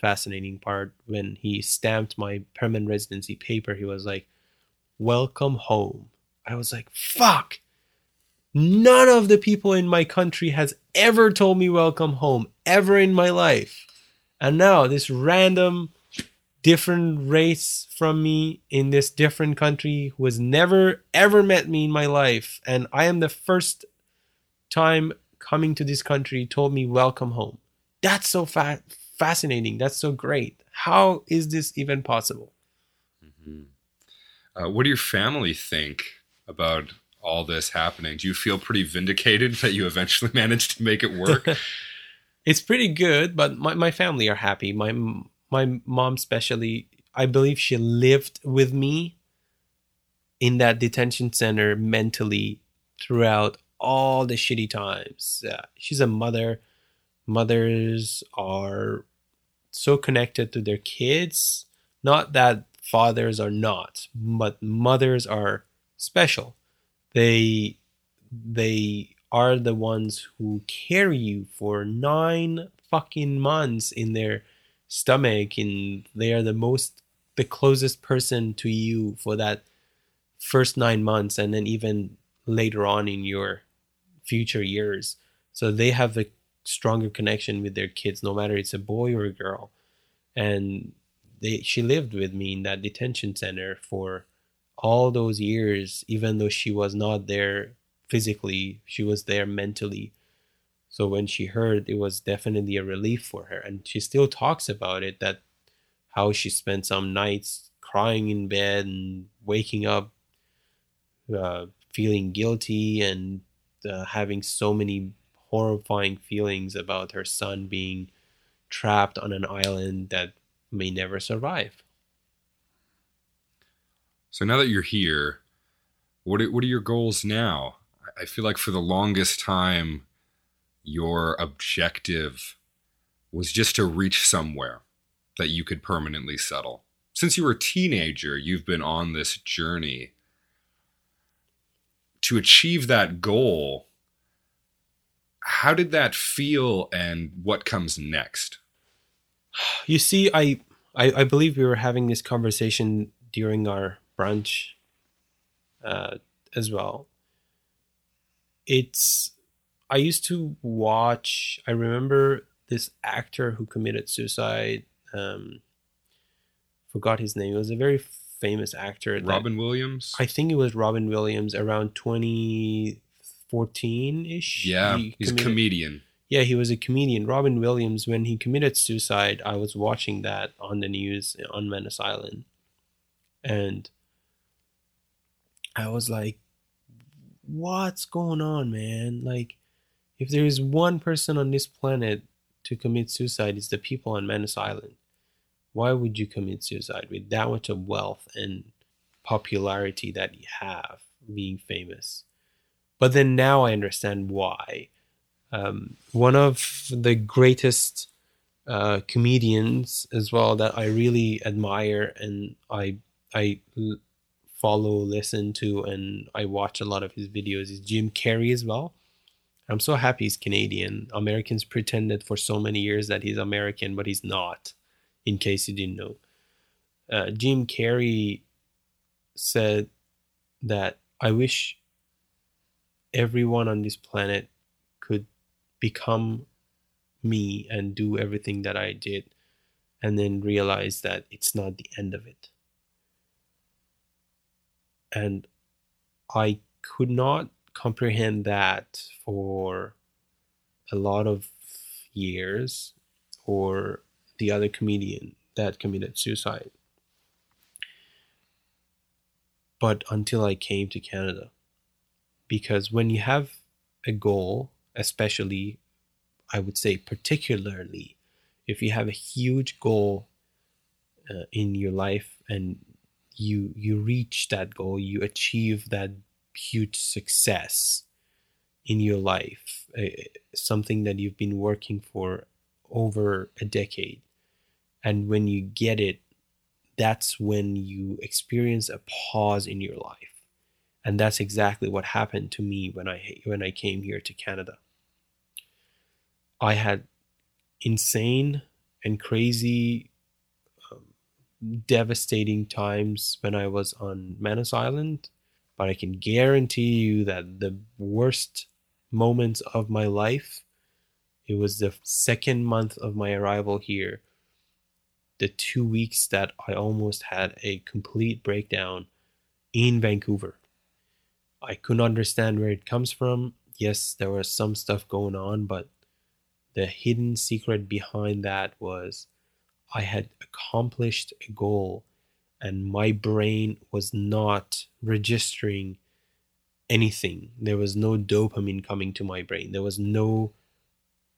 fascinating part. When he stamped my permanent residency paper, he was like, welcome home. I was like, fuck, none of the people in my country has ever told me welcome home ever in my life. And now this random different race from me in this different country who has never ever met me in my life, and I am the first time coming to this country, told me welcome home. That's so fascinating. That's so great. How is this even possible? Mm-hmm. What do your family think about all this happening? Do you feel pretty vindicated that you eventually managed to make it work? It's pretty good, but my family are happy. My mom especially, I believe she lived with me in that detention center mentally throughout all the shitty times. She's a mother. Mothers are so connected to their kids. Not that fathers are not, but mothers are special. They are the ones who carry you for 9 fucking months in their stomach, and they are the closest person to you for that first 9 months, and then even later on in your future years. So they have a stronger connection with their kids, no matter it's a boy or a girl. And she lived with me in that detention center for all those years, even though she was not there physically, she was there mentally. So when she heard, it was definitely a relief for her. And she still talks about it, that how she spent some nights crying in bed and waking up feeling guilty, and having so many horrifying feelings about her son being trapped on an island that may never survive. So now that you're here, what are your goals now? I feel like for the longest time, your objective was just to reach somewhere that you could permanently settle. Since you were a teenager, you've been on this journey. To achieve that goal, how did that feel, and what comes next? You see, I believe we were having this conversation during our brunch as well. I used to watch, I remember this actor who committed suicide, forgot his name. It was a very famous actor. Robin Williams? I think it was Robin Williams, around 2014-ish. Yeah, he's a comedian. Yeah, he was a comedian. Robin Williams, when he committed suicide, I was watching that on the news on Manus Island. And I was like, what's going on, man? Like, if there is one person on this planet to commit suicide, it's the people on Manus Island. Why would you commit suicide with that much of wealth and popularity that you have, being famous? But then now I understand why. One of the greatest comedians as well that I really admire, and I follow, listen to, and I watch a lot of his videos, is Jim Carrey as well. I'm so happy he's Canadian. Americans pretended for so many years that he's American, but he's not, in case you didn't know. Jim Carrey said that, I wish everyone on this planet could become me and do everything that I did, and then realize that it's not the end of it. And I could not comprehend that for a lot of years, or the other comedian that committed suicide. But until I came to Canada. Because when you have a goal, especially, I would say particularly, if you have a huge goal in your life, and you reach that goal, you achieve that huge success in your life, something that you've been working for over a decade. And when you get it, that's when you experience a pause in your life. And that's exactly what happened to me when I came here to Canada. I had insane and crazy, devastating times when I was on Manus Island, but I can guarantee you that the worst moments of my life, it was the second month of my arrival here, the 2 weeks that I almost had a complete breakdown in Vancouver. I couldn't understand where it comes from. Yes, there was some stuff going on, but the hidden secret behind that was I had accomplished a goal, and my brain was not registering anything. There was no dopamine coming to my brain. There was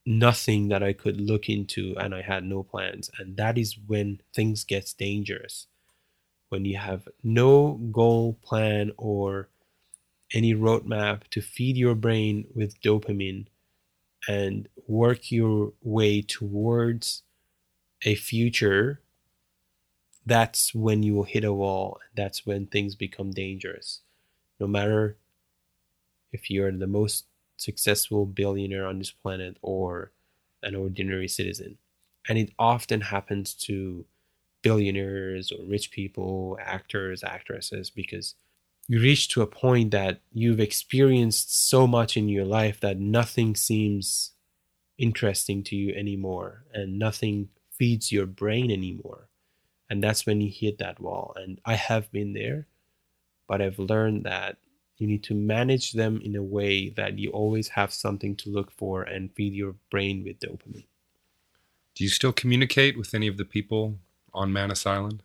nothing that I could look into, and I had no plans. And that is when things get dangerous. When you have no goal, plan, or any roadmap to feed your brain with dopamine and work your way towards a future, that's when you will hit a wall. That's when things become dangerous. No matter if you're the most successful billionaire on this planet or an ordinary citizen. And it often happens to billionaires or rich people, actors, actresses, because you reach to a point that you've experienced so much in your life that nothing seems interesting to you anymore and nothing feeds your brain anymore. And that's when you hit that wall. And I have been there, but I've learned that you need to manage them in a way that you always have something to look for and feed your brain with dopamine. Do you still communicate with any of the people on Manus Island?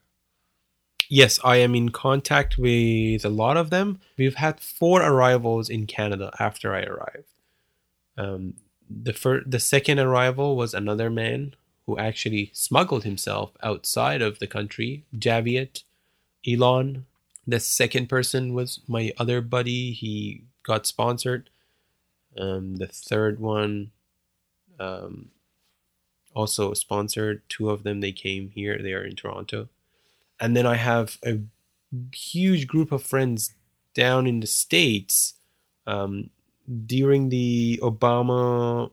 Yes, I am in contact with a lot of them. We've had 4 arrivals in Canada after I arrived. The second arrival was another man who actually smuggled himself outside of the country, Javiet, Elon. The second person was my other buddy. He got sponsored. The third one also sponsored. 2 of them, they came here. They are in Toronto. And then I have a huge group of friends down in the States. During the Obama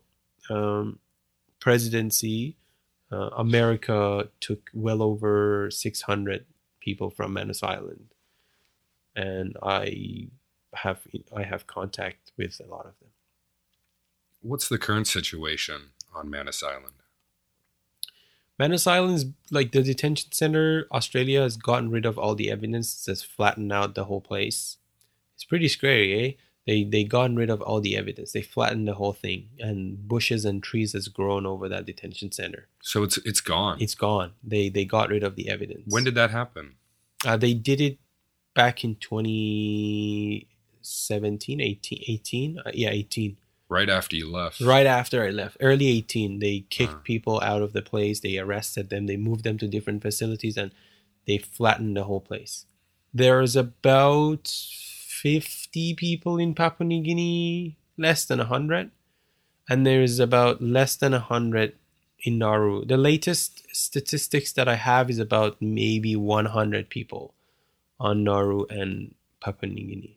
presidency, America took well over 600 people from Manus Island. And I have contact with a lot of them. What's the current situation on Manus Island? Manus Island is like the detention center. Australia has gotten rid of all the evidence. It's flattened out the whole place. It's pretty scary, eh? They gotten rid of all the evidence. They flattened the whole thing, and bushes and trees has grown over that detention center. So it's gone. It's gone. They got rid of the evidence. When did that happen? They did it back in 2017, 18. Yeah, 18. Right after you left. Right after I left. Early 18, they kicked people out of the place. They arrested them. They moved them to different facilities, and they flattened the whole place. There's about 50 people in Papua New Guinea, less than 100. And there is about less than 100 in Nauru. The latest statistics that I have is about maybe 100 people on Nauru and Papua New Guinea.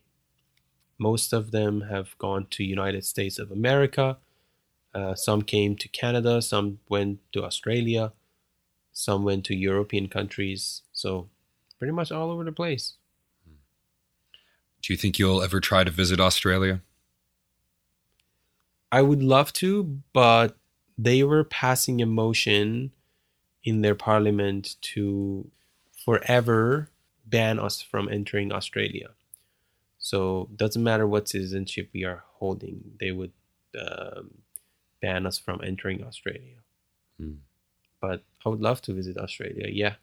Most of them have gone to United States of America. Some came to Canada. Some went to Australia. Some went to European countries. So pretty much all over the place. Do you think you'll ever try to visit Australia? I would love to, but they were passing a motion in their parliament to forever ban us from entering Australia. So doesn't matter what citizenship we are holding, they would ban us from entering Australia. But I would love to visit Australia, yeah.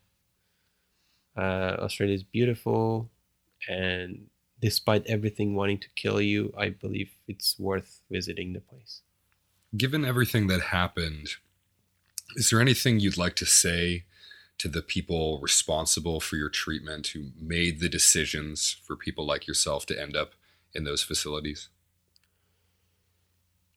Australia is beautiful, and despite everything wanting to kill you, I believe it's worth visiting the place. Given everything that happened, is there anything you'd like to say to the people responsible for your treatment who made the decisions for people like yourself to end up in those facilities?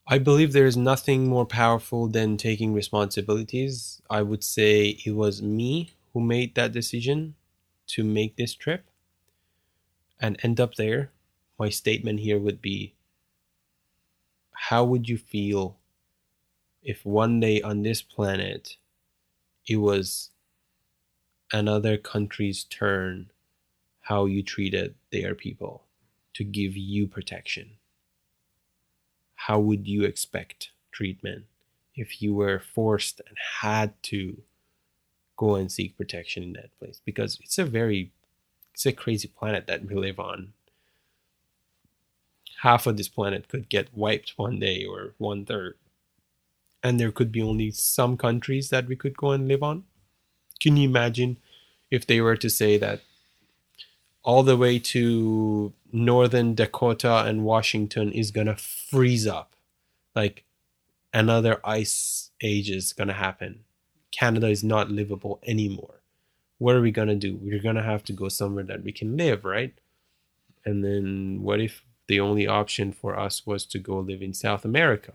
I believe there is nothing more powerful than taking responsibilities. I would say it was me who made that decision to make this trip and end up there. My statement here would be, how would you feel if one day on this planet it was another country's turn, how you treated their people, to give you protection? How would you expect treatment if you were forced and had to go and seek protection in that place? Because it's a crazy planet that we live on. Half of this planet could get wiped one day, or 1/3. And there could be only some countries that we could go and live on. Can you imagine if they were to say that all the way to northern Dakota and Washington is going to freeze up? Like, another ice age is going to happen. Canada is not livable anymore. What are we going to do? We're going to have to go somewhere that we can live, right? And then what if the only option for us was to go live in South America?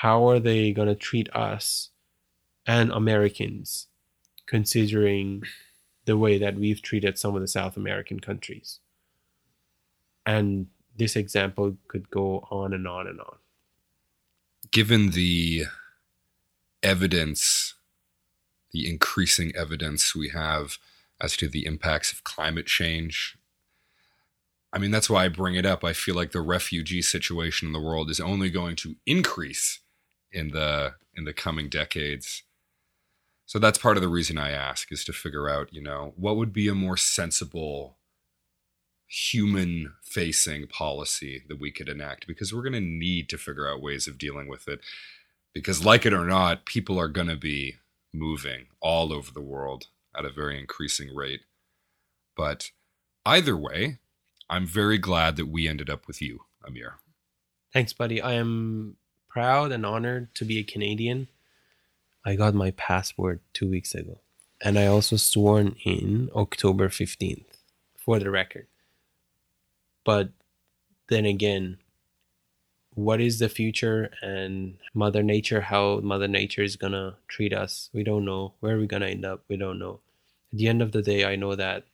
How are they going to treat us and Americans, considering the way that we've treated some of the South American countries? And this example could go on and on and on. Given the evidence, the increasing evidence we have as to the impacts of climate change. I mean, that's why I bring it up. I feel like the refugee situation in the world is only going to increase in the coming decades. So that's part of the reason I ask, is to figure out, you know, what would be a more sensible human-facing policy that we could enact, because we're going to need to figure out ways of dealing with it, because like it or not, people are going to be moving all over the world at a very increasing rate. But either way, I'm very glad that we ended up with you, Amir. Thanks, buddy. I am proud and honored to be a Canadian. I got my passport 2 weeks ago, and I also sworn in October 15th, for the record. But then again, what is the future and Mother Nature, how Mother Nature is going to treat us? We don't know. Where are we going to end up? We don't know. At the end of the day, I know that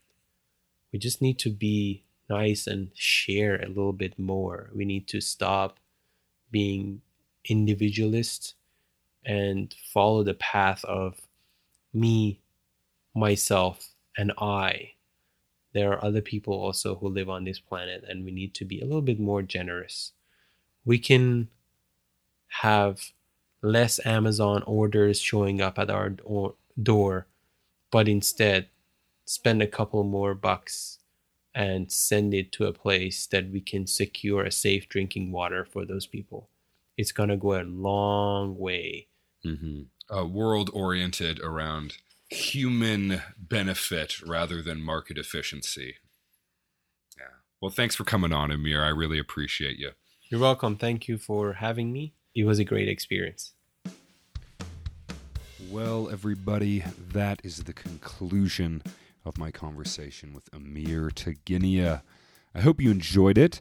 we just need to be nice and share a little bit more. We need to stop being individualist and follow the path of me, myself, and I. There are other people also who live on this planet, and we need to be a little bit more generous. We can have less Amazon orders showing up at our door, but instead spend a couple more bucks and send it to a place that we can secure a safe drinking water for those people. It's going to go a long way. Mm-hmm. World-oriented around human benefit rather than market efficiency. Yeah. Well, thanks for coming on, Amir. I really appreciate you. You're welcome. Thank you for having me. It was a great experience. Well, everybody, that is the conclusion of my conversation with Amir Taghinia. I hope you enjoyed it.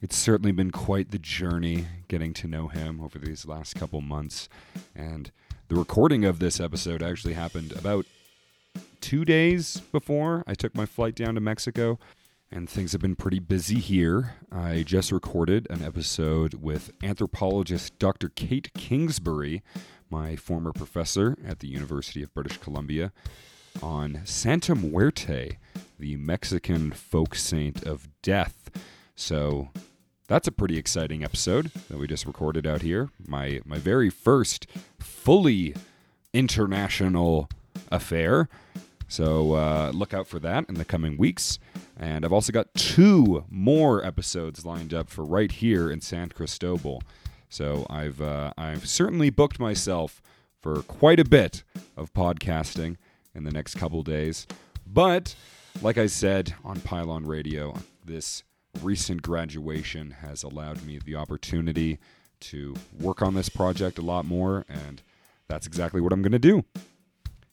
It's certainly been quite the journey getting to know him over these last couple months. And the recording of this episode actually happened about 2 days before I took my flight down to Mexico, and things have been pretty busy here. I just recorded an episode with anthropologist Dr. Kate Kingsbury, my former professor at the University of British Columbia, on Santa Muerte, the Mexican folk saint of death. So that's a pretty exciting episode that we just recorded out here. My very first fully international affair. So look out for that in the coming weeks. And I've also got 2 more episodes lined up for right here in San Cristobal. So I've certainly booked myself for quite a bit of podcasting in the next couple days. But like I said on Pylon Radio, this recent graduation has allowed me the opportunity to work on this project a lot more, and that's exactly what I'm going to do.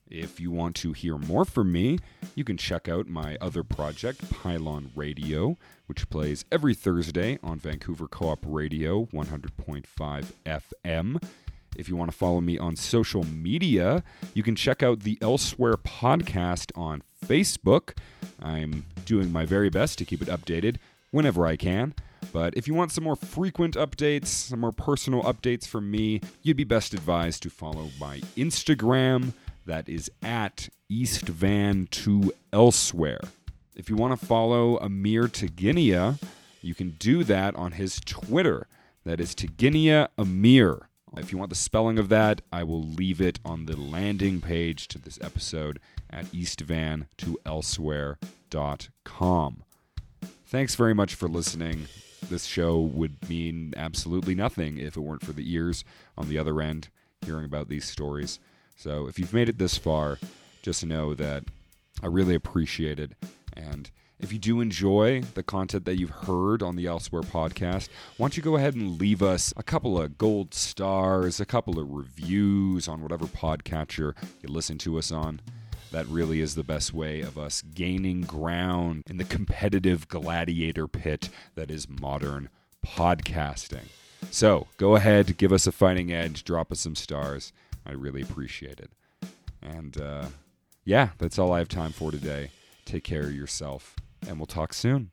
If you want to hear more from me, you can check out my other project, Pylon Radio, which plays every Thursday on Vancouver Co-op Radio 100.5 FM. If you want to follow me on social media, you can check out the Elsewhere podcast on Facebook. I'm doing my very best to keep it updated whenever I can. But if you want some more frequent updates, some more personal updates from me, you'd be best advised to follow my Instagram. That is at EastVan2Elsewhere. If you want to follow Amir Taghinia, you can do that on his Twitter. That is Taghinia Amir. If you want the spelling of that, I will leave it on the landing page to this episode at EastVan2Elsewhere.com. Thanks very much for listening. This show would mean absolutely nothing if it weren't for the ears on the other end hearing about these stories. So if you've made it this far, just know that I really appreciate it. And if you do enjoy the content that you've heard on the Elsewhere podcast, why don't you go ahead and leave us a couple of gold stars, a couple of reviews on whatever podcatcher you listen to us on. That really is the best way of us gaining ground in the competitive gladiator pit that is modern podcasting. So go ahead, give us a fighting edge, drop us some stars. I really appreciate it. And yeah, that's all I have time for today. Take care of yourself, and we'll talk soon.